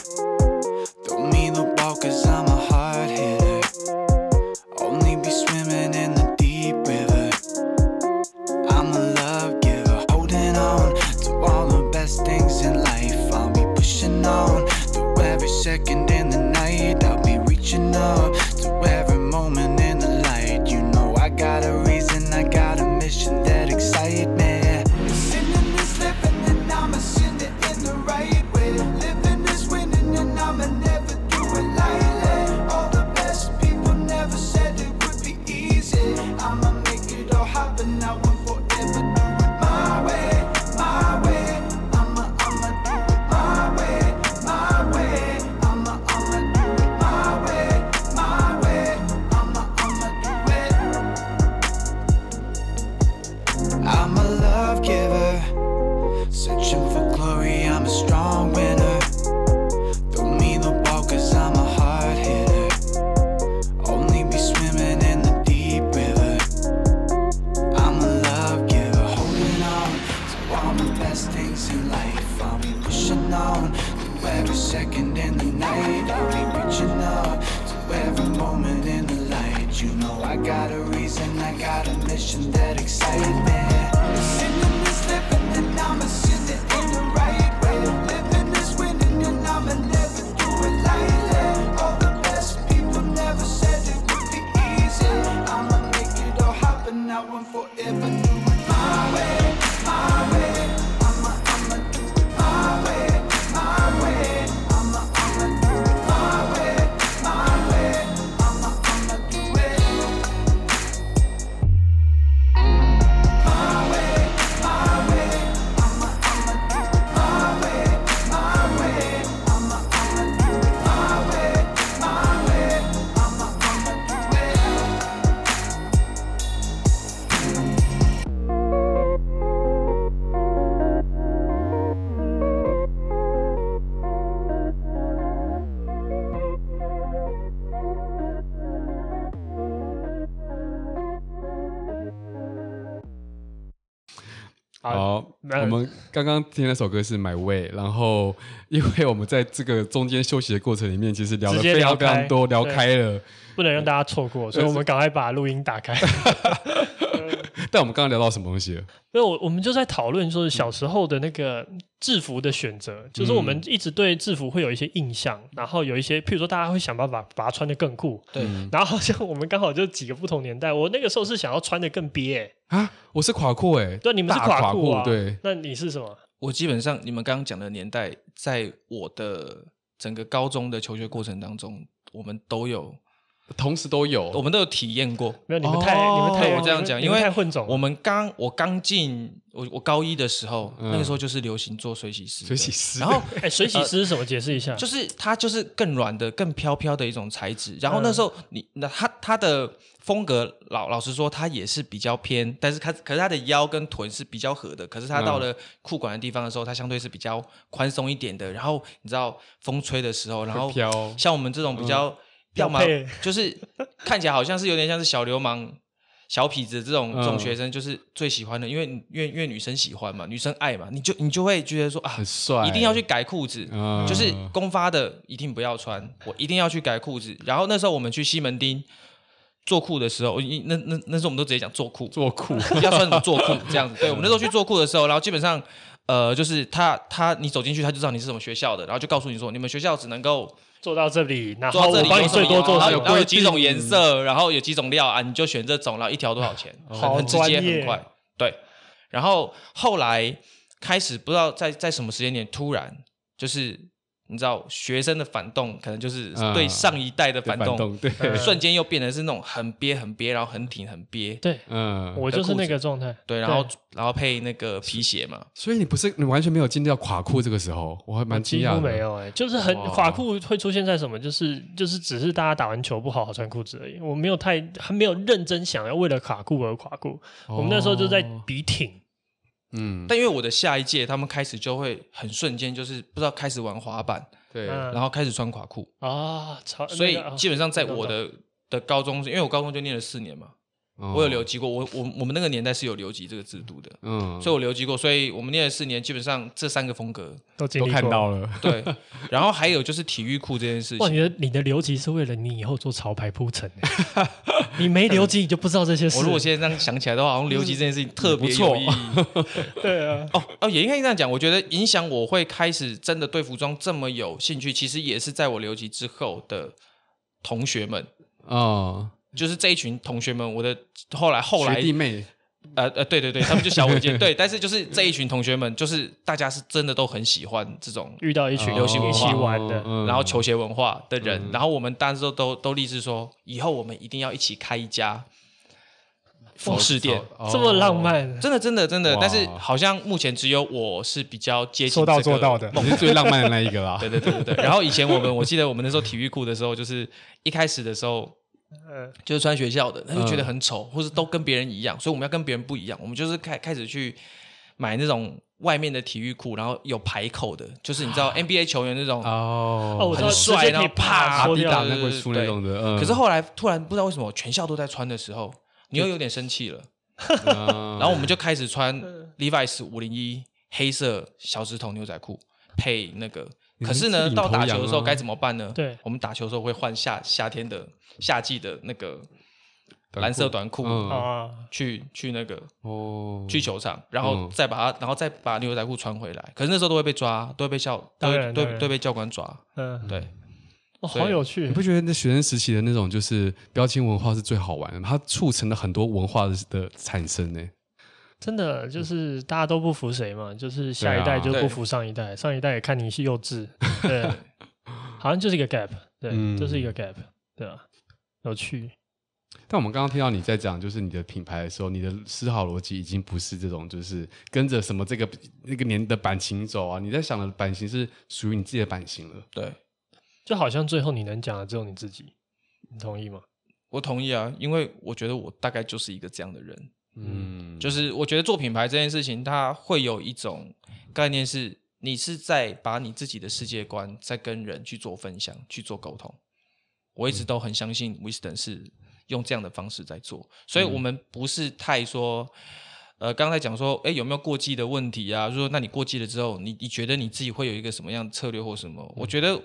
throw me the ball cause I'm a hard hitter, only be swimming in the deep river, I'm a love giver, holding on to all the best things in life, I'll be pushing on through every second in the night, I'll be reaching up to every moment in the light, you know I got a reason, I got a mission that excites me. 好，我们刚刚听那首歌是My Way，然后因为我们在这个中间休息的过程里面，其实聊了非常非常多，聊开了，不能让大家错过，所以我们赶快把录音打开。但我们刚刚聊到什么东西了？所以我们就在讨论说小时候的那个制服的选择，就是我们一直对制服会有一些印象，然后有一些譬如说大家会想办法把它穿得更酷，对，然后好像我们刚好就几个不同年代，我那个时候是想要穿得更憋、啊，我是垮裤耶、对，你们是垮裤啊，对，那你是什么？我基本上你们刚刚讲的年代，在我的整个高中的求学过程当中，我们都有同时都有，我们都有体验过。没有，你们太，我这样讲，因为太混种。我刚进我高一的时候，那个时候就是流行做水洗丝。水洗丝，然后水洗丝是什么？解释一下。就是它就是更软的、更飘飘的一种材质。然后那时候它的风格，老实说，它也是比较偏，但是可是它的腰跟臀是比较合的。可是它到了裤管的地方的时候，它相对是比较宽松一点的。然后你知道风吹的时候，然后像我们这种比较。要么就是看起来好像是有点像是小流氓小痞子这种学生就是最喜欢的，因为女生喜欢嘛，女生爱嘛，你就会觉得说啊，很帅，一定要去改裤子，就是公发的一定不要穿，我一定要去改裤子。然后那时候我们去西门町做裤的时候，那时候我们都直接讲做裤要穿什么做裤这样子。对，我们那时候去做裤的时候，然后基本上就是他你走进去他就知道你是什么学校的，然后就告诉你说你们学校只能够。做到这里，然后我帮你最多做什么？然后有几种颜色，然后有几种料啊，你就选这种，然后一条多少钱？很直接，很快。对。然后后来开始不知道在什么时间点，突然就是你知道学生的反动，可能就是对上一代的反动，对，瞬间又变成是那种很憋很憋，然后很挺很憋。对，我就是那个状态。对，然后配那个皮鞋嘛。所以你完全没有经历到垮裤这个时候，我还蛮惊讶的。几乎没有就是很垮裤会出现在什么？就是只是大家打完球不好好穿裤子而已。我没有还没有认真想要为了垮裤而垮裤。我们那时候就在比挺。但因为我的下一届他们开始就会很瞬间就是不知道开始玩滑板，对，然后开始穿垮裤啊，所以基本上在我的高中，因为我高中就念了4年嘛，我有留级过，我们那个年代是有留级这个制度的，所以我留级过，所以我们念了4年，基本上这3个风格都看到了，对。然后还有就是体育裤这件事情，哇，你的留级是为了你以后做潮牌铺陈，你没留级你就不知道这些事。我如果现在这样想起来的话，好像留级这件事情特别有意义。对啊，也应该这样讲。我觉得影响我会开始真的对服装这么有兴趣，其实也是在我留级之后的同学们就是这一群同学们，我的后来学弟妹，对，他们就小我一届，对，但是就是这一群同学们，就是大家是真的都很喜欢这种遇到一群流行文化一起玩的，然后球鞋文化的人，然后我们当时都立志说，以后我们一定要一起开一家服饰店，这么浪漫，真的，但是好像目前只有我是比较接近这个做到的，你是最浪漫的那一个啦，对。然后以前我记得我们那时候体育裤的时候，就是一开始的时候。就是穿学校的，他就觉得很丑，或是都跟别人一样，所以我们要跟别人不一样。我们就是开始去买那种外面的体育裤，然后有排口的，就是你知道 NBA 球员那种很帅，然后啪滴打那会出那种的。可是后来突然不知道为什么全校都在穿的时候，你又有点生气了。然后我们就开始穿 Levi's 501黑色小直筒牛仔裤配那个。可是呢，到打球的时候该怎么办呢？对，我们打球的时候会换夏季的那个蓝色短裤，去那个去球场，然后再把它，然后再把牛仔裤穿回来。可是那时候都会被抓，都会被教官抓。对，好有趣！你不觉得那学生时期的那种就是标签文化是最好玩的？它促成了很多文化的产生呢。真的就是大家都不服谁嘛，就是下一代就不服上一代，上一代也看你是幼稚，对，好像就是一个 gap， 对，就是一个 gap， 对啊，有趣。但我们刚刚听到你在讲就是你的品牌的时候，你的思考逻辑已经不是这种，就是跟着什么这个那个年的版型走啊，你在想的版型是属于你自己的版型了，对，就好像最后你能讲的只有你自己，你同意吗？我同意啊，因为我觉得我大概就是一个这样的人。就是我觉得做品牌这件事情，它会有一种概念是，你是在把你自己的世界观在跟人去做分享、去做沟通。我一直都很相信 Winston 是用这样的方式在做，所以我们不是太说，刚才讲说，哎，有没有过季的问题啊？就是说，那你过季了之后，你觉得你自己会有一个什么样的策略或什么？我觉得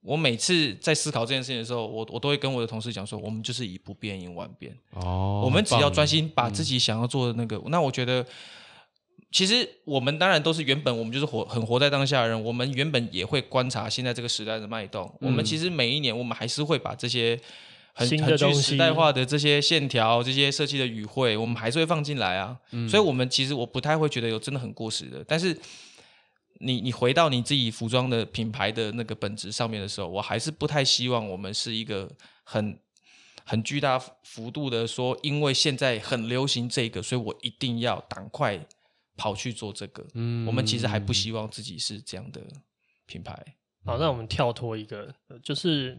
我每次在思考这件事情的时候，我都会跟我的同事讲说，我们就是以不变应万变。哦，我们只要专心把自己想要做的那个，那我觉得。其实我们当然都是原本我们就是很活在当下的人，我们原本也会观察现在这个时代的脉动。我们其实每一年我们还是会把这些很具时代化的这些线条、这些设计的语汇，我们还是会放进来啊。所以我们其实我不太会觉得有真的很过时的，但是你回到你自己服装的品牌的那个本质上面的时候，我还是不太希望我们是一个很巨大幅度的说，因为现在很流行这个，所以我一定要赶快跑去做这个。我们其实还不希望自己是这样的品牌。好，那我们跳脱一个，就是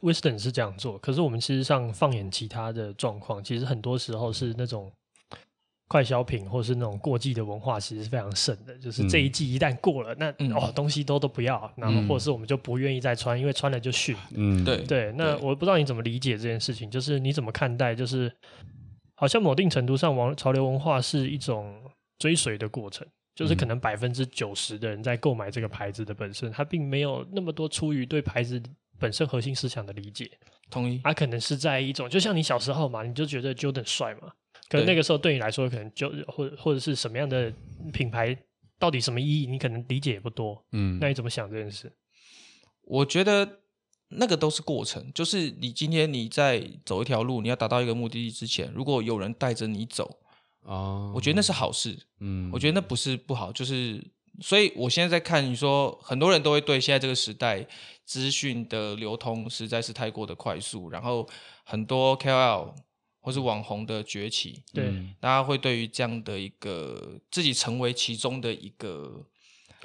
Winston 是这样做，可是我们其实上放眼其他的状况，其实很多时候是那种快消品或是那种过季的文化其实是非常盛的，就是这一季一旦过了，那东西都不要，然后或者是我们就不愿意再穿，因为穿了就逊。对，那我不知道你怎么理解这件事情，就是你怎么看待，就是好像某定程度上潮流文化是一种追随的过程，就是可能 90% 的人在购买这个牌子的本身，他并没有那么多出于对牌子本身核心思想的理解。同意。他可能是在一种，就像你小时候嘛，你就觉得 Jordan 帅嘛，可能那个时候对你来说可能就或者是什么样的品牌到底什么意义，你可能理解也不多。那你怎么想这件事？我觉得那个都是过程，就是你今天你在走一条路，你要达到一个目的地之前，如果有人带着你走，我觉得那是好事。我觉得那不是不好，就是所以我现在在看，你说很多人都会对现在这个时代资讯的流通实在是太过的快速，然后很多 KOL 或是网红的崛起，对，大家会对于这样的一个自己成为其中的一个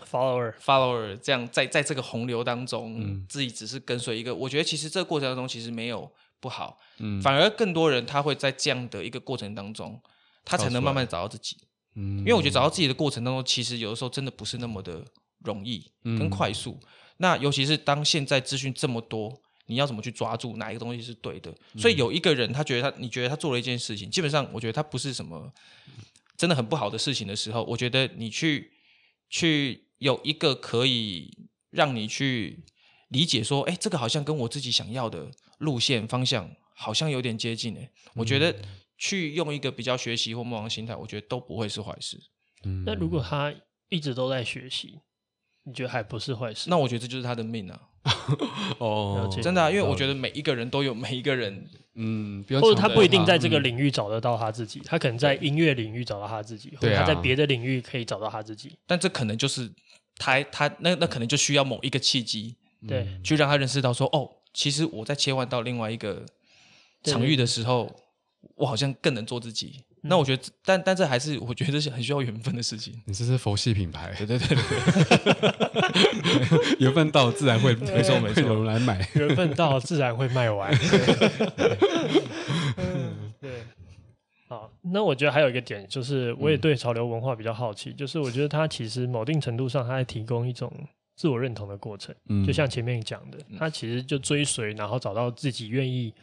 follower 这样在这个洪流当中，自己只是跟随一个。我觉得其实这个过程当中其实没有不好，反而更多人他会在这样的一个过程当中，他才能慢慢找到自己。因为我觉得找到自己的过程当中，其实有的时候真的不是那么的容易跟快速。那尤其是当现在资讯这么多，你要怎么去抓住哪一个东西是对的？所以有一个人他觉得你觉得他做了一件事情，基本上我觉得他不是什么真的很不好的事情的时候，我觉得你去有一个可以让你去理解说，哎，这个好像跟我自己想要的路线方向好像有点接近。我觉得去用一个比较学习或模仿心态，我觉得都不会是坏事。那如果他一直都在学习，你觉得还不是坏事？那我觉得这就是他的命啊。哦，真的啊，因为我觉得每一个人都有每一个人，或者他不一定在这个领域找得到他自己，他可能在音乐领域找到他自己，或者他在别的领域可以找到他自己。但这可能就是他那可能就需要某一个契机，对，去让他认识到说，哦，其实我在切换到另外一个场域的时候，我好像更能做自己。那我觉得，但这还是我觉得这是很需要缘分的事情。你这是佛系品牌，对，缘分到自然会，没错没错，有人来买，缘分到自然会卖完。对，好，那我觉得还有一个点就是，我也对潮流文化比较好奇，就是我觉得它其实某定程度上，它在提供一种自我认同的过程。就像前面讲的，它其实就追随，然后找到自己愿意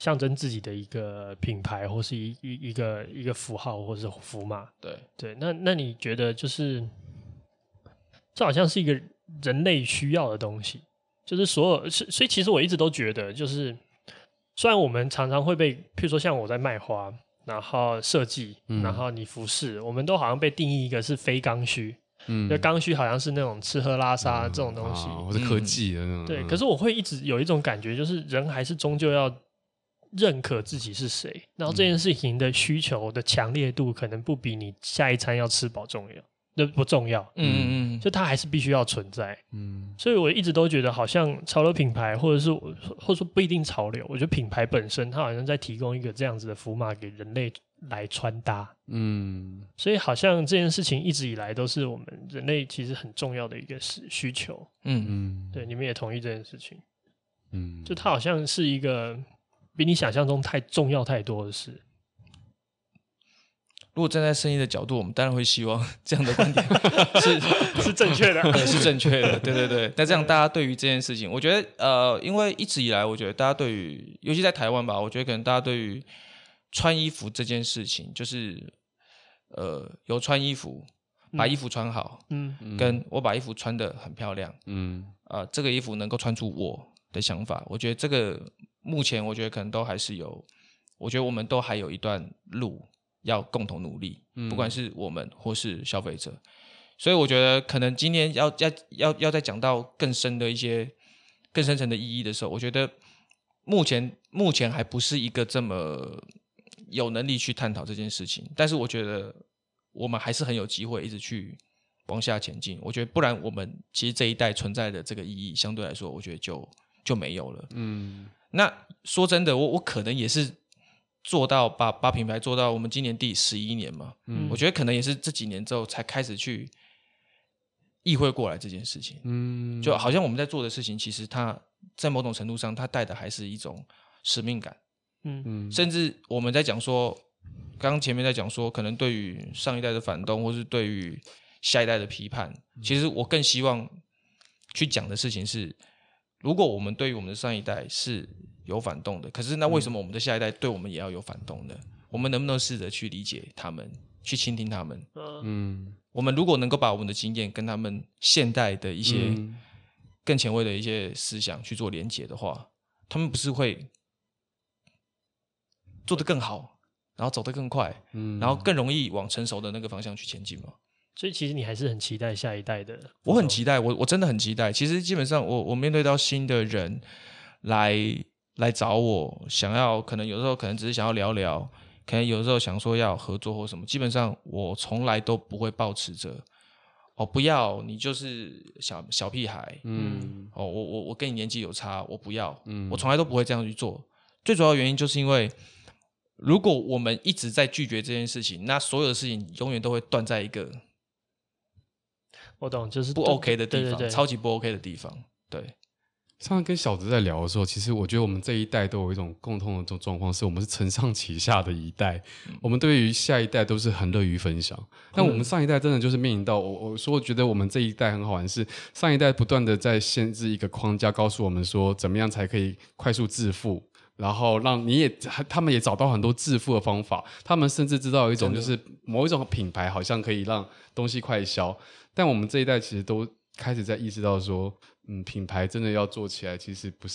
象征自己的一个品牌，或是一个符号，或是符码。对，那你觉得就是这好像是一个人类需要的东西，就是所以其实我一直都觉得，就是虽然我们常常会被，譬如说像我在卖花，然后设计，然后你服饰，我们都好像被定义一个是非刚需。就刚需好像是那种吃喝拉撒这种东西，或是科技的那种。对，可是我会一直有一种感觉，就是人还是终究要认可自己是谁，然后这件事情的需求的强烈度可能不比你下一餐要吃饱重要，不重要。就它还是必须要存在。所以我一直都觉得，好像潮流品牌，或者说不一定潮流，我觉得品牌本身它好像在提供一个这样子的符码给人类来穿搭。所以好像这件事情一直以来都是我们人类其实很重要的一个需求。对，你们也同意这件事情。就它好像是一个比你想象中太重要太多的事。如果站在生意的角度，我们当然会希望这样的观点是正确的。是正确的，对。那这样大家对于这件事情，我觉得因为一直以来，我觉得大家对于，尤其在台湾吧，我觉得可能大家对于穿衣服这件事情，就是有穿衣服，把衣服穿好，跟我把衣服穿得很漂亮，这个衣服能够穿出我的想法，我觉得这个目前我觉得可能都还是有，我觉得我们都还有一段路要共同努力，不管是我们或是消费者。所以我觉得可能今天要再讲到更深的一些更深层的意义的时候，我觉得目前还不是一个这么有能力去探讨这件事情，但是我觉得我们还是很有机会一直去往下前进。我觉得不然我们其实这一代存在的这个意义相对来说我觉得就没有了。那说真的，我可能也是做到把品牌做到我们今年第11年嘛，我觉得可能也是这几年之后才开始去意会过来这件事情，就好像我们在做的事情其实它在某种程度上它带的还是一种使命感，甚至我们在讲说刚刚前面在讲说可能对于上一代的反动或是对于下一代的批判，其实我更希望去讲的事情是，如果我们对于我们的上一代是有反动的，可是那为什么我们的下一代对我们也要有反动呢？我们能不能试着去理解他们，去倾听他们？我们如果能够把我们的经验跟他们现代的一些更前卫的一些思想去做连结的话，他们不是会做得更好，然后走得更快，然后更容易往成熟的那个方向去前进吗？所以其实你还是很期待下一代的。我很期待，我真的很期待。其实基本上我面对到新的人来找我，想要可能有时候可能只是想要聊聊，可能有时候想说要合作或什么，基本上我从来都不会抱持着不要你就是小屁孩，我跟你年纪有差我不要，我从来都不会这样去做。最主要的原因就是因为如果我们一直在拒绝这件事情，那所有的事情永远都会断在一个我懂就是不 OK 的地方，对，超级不 OK 的地方。对，上次跟小子在聊的时候，其实我觉得我们这一代都有一种共同的这种状况，是我们是承上启下的一代，我们对于下一代都是很乐于分享。但我们上一代真的就是面临到我说我觉得我们这一代很好玩，是上一代不断的在限制一个框架，告诉我们说怎么样才可以快速致富，然后让你也他们也找到很多致富的方法，他们甚至知道有一种就是某一种品牌好像可以让东西快销。但我们这一代其实都开始在意识到说品牌真的要做起来，其实不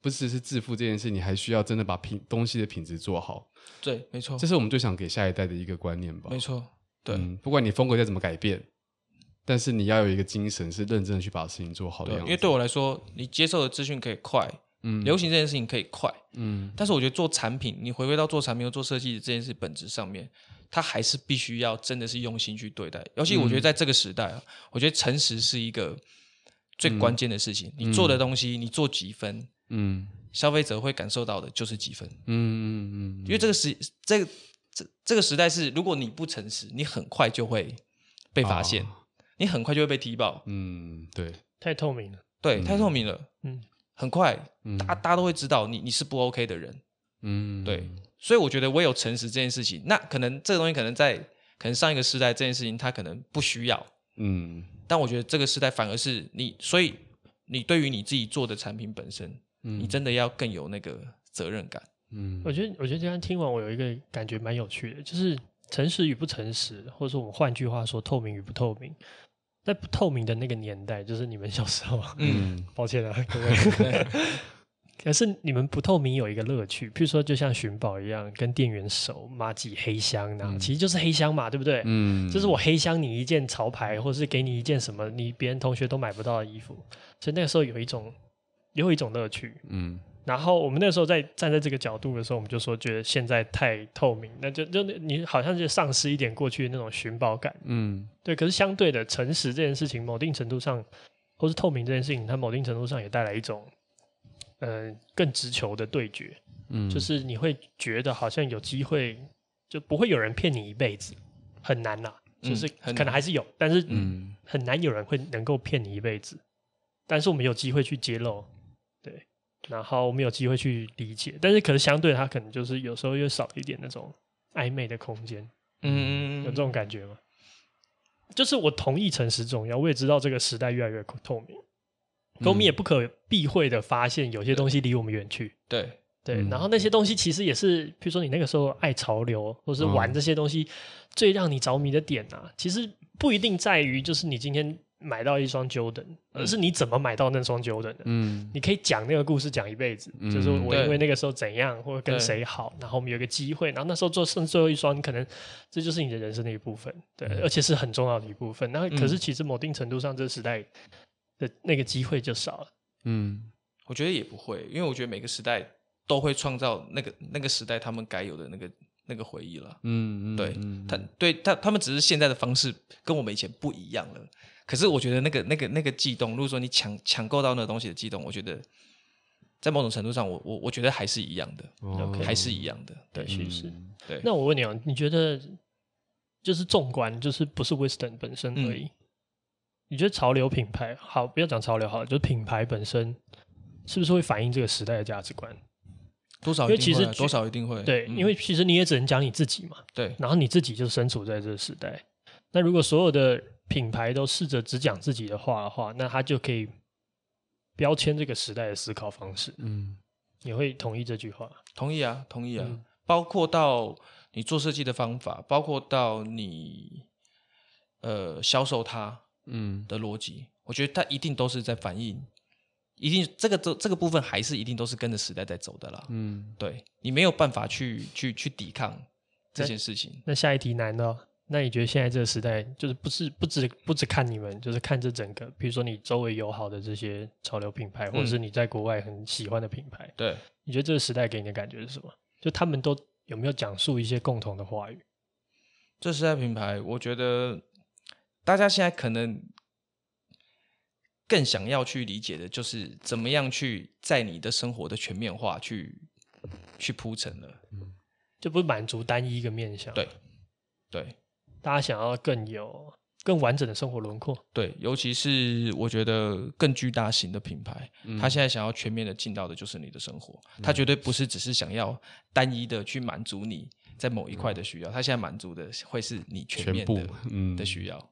只是致富这件事，你还需要真的把东西的品质做好。对，没错，这是我们最想给下一代的一个观念吧。没错，对，不管你风格再怎么改变，但是你要有一个精神是认真的去把事情做好的样子。因为对我来说，你接受的资讯可以快，流行这件事情可以快，但是我觉得做产品，你回归到做产品和做设计这件事本质上面，它还是必须要真的是用心去对待。尤其我觉得在这个时代我觉得诚实是一个最关键的事情。你做的东西，你做几分，消费者会感受到的就是几分。因为这个时代是，如果你不诚实，你很快就会被发现，你很快就会被踢爆。对，太透明了。对，太透明了。很快大家都会知道你是不 OK 的人。对，所以我觉得我有诚实这件事情，那可能这个东西可能上一个时代这件事情它可能不需要，但我觉得这个时代反而是你，所以你对于你自己做的产品本身，你真的要更有那个责任感。我觉得今天听完我有一个感觉蛮有趣的，就是诚实与不诚实，或者说我们换句话说透明与不透明。在不透明的那个年代，就是你们小时候，抱歉啦各位可是你们不透明有一个乐趣，譬如说就像寻宝一样，跟店员熟妈几黑箱呢，其实就是黑箱嘛，对不对？就是我黑箱你一件潮牌，或是给你一件什么你别人同学都买不到的衣服，所以那个时候有一种乐趣。然后我们那时候在站在这个角度的时候，我们就说觉得现在太透明，那就你好像就丧失一点过去的那种寻宝感。对，可是相对的诚实这件事情，某定程度上，或是透明这件事情，它某定程度上也带来一种更直球的对决。就是你会觉得好像有机会，就不会有人骗你一辈子，很难啦，就是可能还是有，但是很难有人会能够骗你一辈子。但是我们有机会去揭露，对，然后我们有机会去理解，但是可是相对它可能就是有时候又少一点那种暧昧的空间。有这种感觉吗？就是我同意诚实重要，我也知道这个时代越来越透明，可我们也不可避讳的发现有些东西离我们远去。对，对，然后那些东西其实也是比如说你那个时候爱潮流或是玩这些东西最让你着迷的点啊，其实不一定在于就是你今天买到一双 Jordan， 而是你怎么买到那双 Jordan 的。你可以讲那个故事讲一辈子，就是我因为那个时候怎样或者跟谁好，然后我们有一个机会，然后那时候做剩最后一双，可能这就是你的人生的一部分，对，而且是很重要的一部分。那可是其实某定程度上这个时代的那个机会就少了。我觉得也不会，因为我觉得每个时代都会创造那个时代他们该有的那个回忆了。对，他们只是现在的方式跟我们以前不一样了。可是我觉得那个悸动，如果说你抢购到那个东西的悸动，我觉得在某种程度上我觉得还是一样的，还是一样的，对，其实对。那我问你啊，你觉得就是纵观，就是不是 Winston 本身而已，你觉得潮流品牌，好，不要讲潮流好了，就是品牌本身是不是会反映这个时代的价值观？多少一定会，多少一定会，对，因为其实你也只能讲你自己嘛，对，然后你自己就身处在这个时代。那如果所有的品牌都试着只讲自己的话的话，那他就可以标签这个时代的思考方式。你会同意这句话？同意啊，同意啊。包括到你做设计的方法，包括到你销售它的逻辑，我觉得它一定都是在反映，一定这个部分还是一定都是跟着时代在走的啦。对，你没有办法去抵抗这件事情。那下一题难了。那你觉得现在这个时代就是不只看你们，就是看这整个，比如说你周围友好的这些潮流品牌，或者是你在国外很喜欢的品牌，对，你觉得这个时代给你的感觉是什么？就他们都有没有讲述一些共同的话语？这时代品牌，我觉得大家现在可能更想要去理解的就是怎么样去在你的生活的全面化去铺陈了，就不满足单一一个面向。对，对。大家想要更完整的生活轮廓，对，尤其是我觉得更巨大型的品牌，他现在想要全面的进到的就是你的生活，他绝对不是只是想要单一的去满足你在某一块的需要，他现在满足的会是你全面的需要。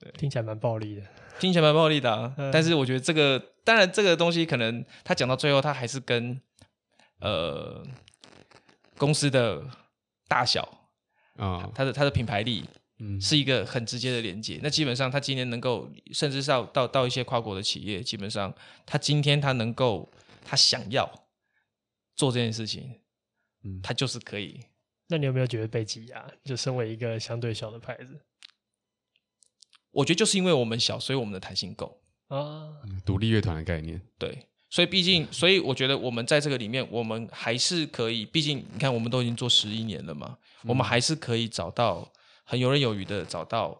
对，听起来蛮暴力的，听起来蛮暴力的啊，但是我觉得这个，当然这个东西可能他讲到最后，他还是跟公司的大小。它的品牌力是一个很直接的连接，那基本上它今天能够甚至到一些跨国的企业，基本上它今天它能够它想要做这件事情，它就是可以。那你有没有觉得被挤压？就身为一个相对小的牌子，我觉得就是因为我们小，所以我们的弹性够啊，独立乐团的概念，对。所以毕竟，所以我觉得我们在这个里面，我们还是可以，毕竟你看我们都已经做11年了嘛，我们还是可以找到很游刃有余的找到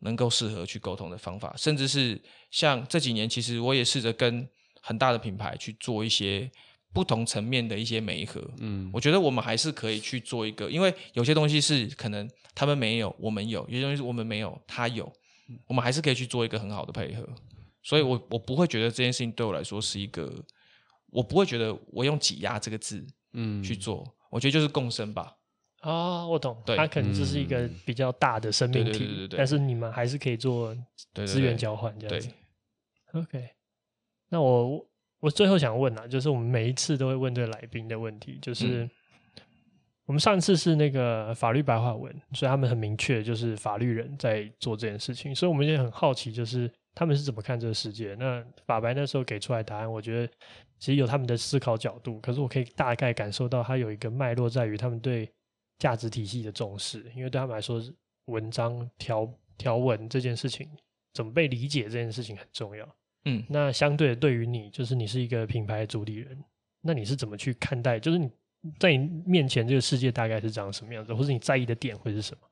能够适合去沟通的方法，甚至是像这几年其实我也试着跟很大的品牌去做一些不同层面的一些媒合。我觉得我们还是可以去做一个，因为有些东西是可能他们没有我们有，有些东西是我们没有他有，我们还是可以去做一个很好的配合。所以我不会觉得这件事情对我来说是一个，我不会觉得我用挤压这个字去做，我觉得就是共生吧。哦，我懂，它可能就是一个比较大的生命体，对对对对对，但是你们还是可以做资源交换这样子。对对对对 OK， 那我最后想问啊，就是我们每一次都会问对来宾的问题，就是我们上次是那个法律白话文，所以他们很明确就是法律人在做这件事情，所以我们也很好奇就是他们是怎么看这个世界。那法白那时候给出来答案，我觉得其实有他们的思考角度，可是我可以大概感受到它有一个脉络在于他们对价值体系的重视，因为对他们来说文章条文这件事情怎么被理解这件事情很重要。那相对的对于你，就是你是一个品牌的主理人，那你是怎么去看待，就是你在你面前这个世界大概是长什么样子，或是你在意的点会是什么？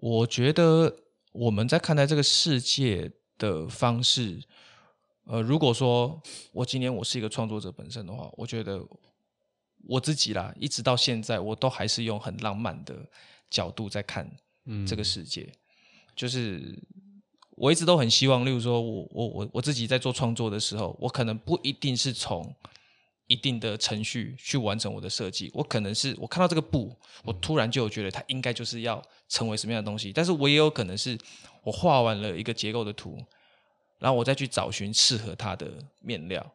我觉得我们在看待这个世界的方式，如果说我今年我是一个创作者本身的话，我觉得我自己啦，一直到现在我都还是用很浪漫的角度在看这个世界。就是我一直都很希望，例如说我自己在做创作的时候，我可能不一定是从一定的程序去完成我的设计，我可能是我看到这个布，我突然就有觉得它应该就是要成为什么样的东西，但是我也有可能是我画完了一个结构的图，然后我再去找寻适合它的面料，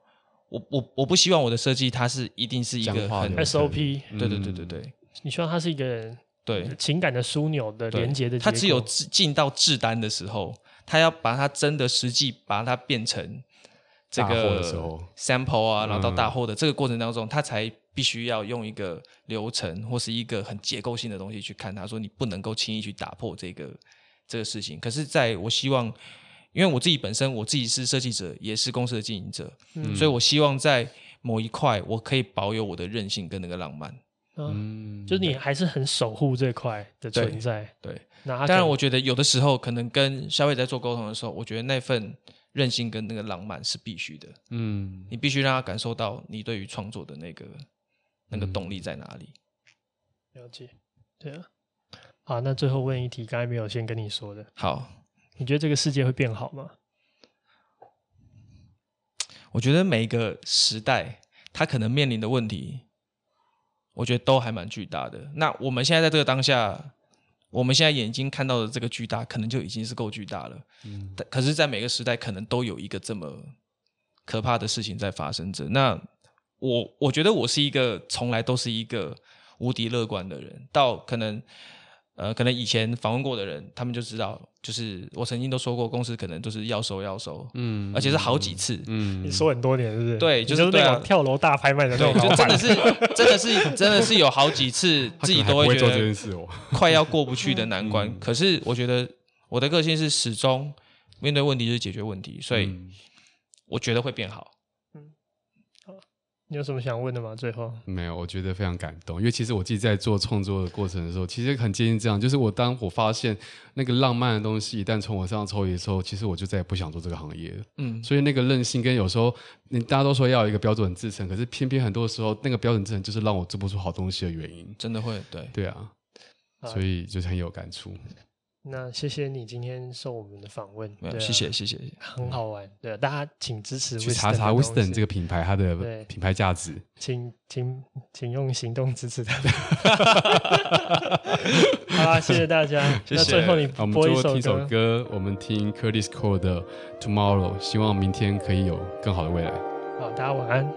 我不希望我的设计它是一定是一个很 SOP， 对对对对对，你希望它是一个对情感的枢纽的连接的结果，它只有进到制单的时候，它要把它真的实际把它变成这个 sample 啊，然后到大货的这个过程当中，它才必须要用一个流程或是一个很结构性的东西去看它，说你不能够轻易去打破这个事情。可是在我希望，因为我自己本身我自己是设计者也是公司的经营者，所以我希望在某一块我可以保有我的韧性跟那个浪漫，就是你还是很守护这块的存在。 对， 对，那当然我觉得有的时候可能跟消费者在做沟通的时候，我觉得那份韧性跟那个浪漫是必须的，你必须让他感受到你对于创作的那个动力在哪里。了解，对啊。好，那最后问一题，刚才没有先跟你说的。好，你觉得这个世界会变好吗？我觉得每一个时代它可能面临的问题，我觉得都还蛮巨大的。那我们现在在这个当下，我们现在眼睛看到的这个巨大可能就已经是够巨大了，可是在每个时代可能都有一个这么可怕的事情在发生着。那我觉得我是一个从来都是一个无敌乐观的人，到可能以前访问过的人他们就知道，就是我曾经都说过公司可能就是要收，而且是好几次，你说很多年是不是？对，就是那种跳楼大拍卖的那种，就真的是有好几次自己都会觉得快要过不去的难关。可是我觉得我的个性是始终面对问题就是解决问题，所以我觉得会变好。你有什么想问的吗？最后没有，我觉得非常感动，因为其实我自己在做创作的过程的时候，其实很接近这样，就是当我发现那个浪漫的东西一旦从我身上抽离的时候，其实我就再也不想做这个行业了。所以那个韧性跟有时候你大家都说要有一个标准制程，可是偏偏很多时候那个标准制程就是让我做不出好东西的原因。真的会，对对啊，所以就是很有感触。那谢谢你今天受我们的访问，谢谢谢谢，很好玩。对，大家请支持 Wisdom， 去查查 Wisdom 这个品牌它的品牌价值，请用行动支持它。好啊，谢谢大家。谢谢。那最后你播一首歌，我们最后听首歌，我们听 Curtis Cole 的 Tomorrow， 希望明天可以有更好的未来。好，大家晚安。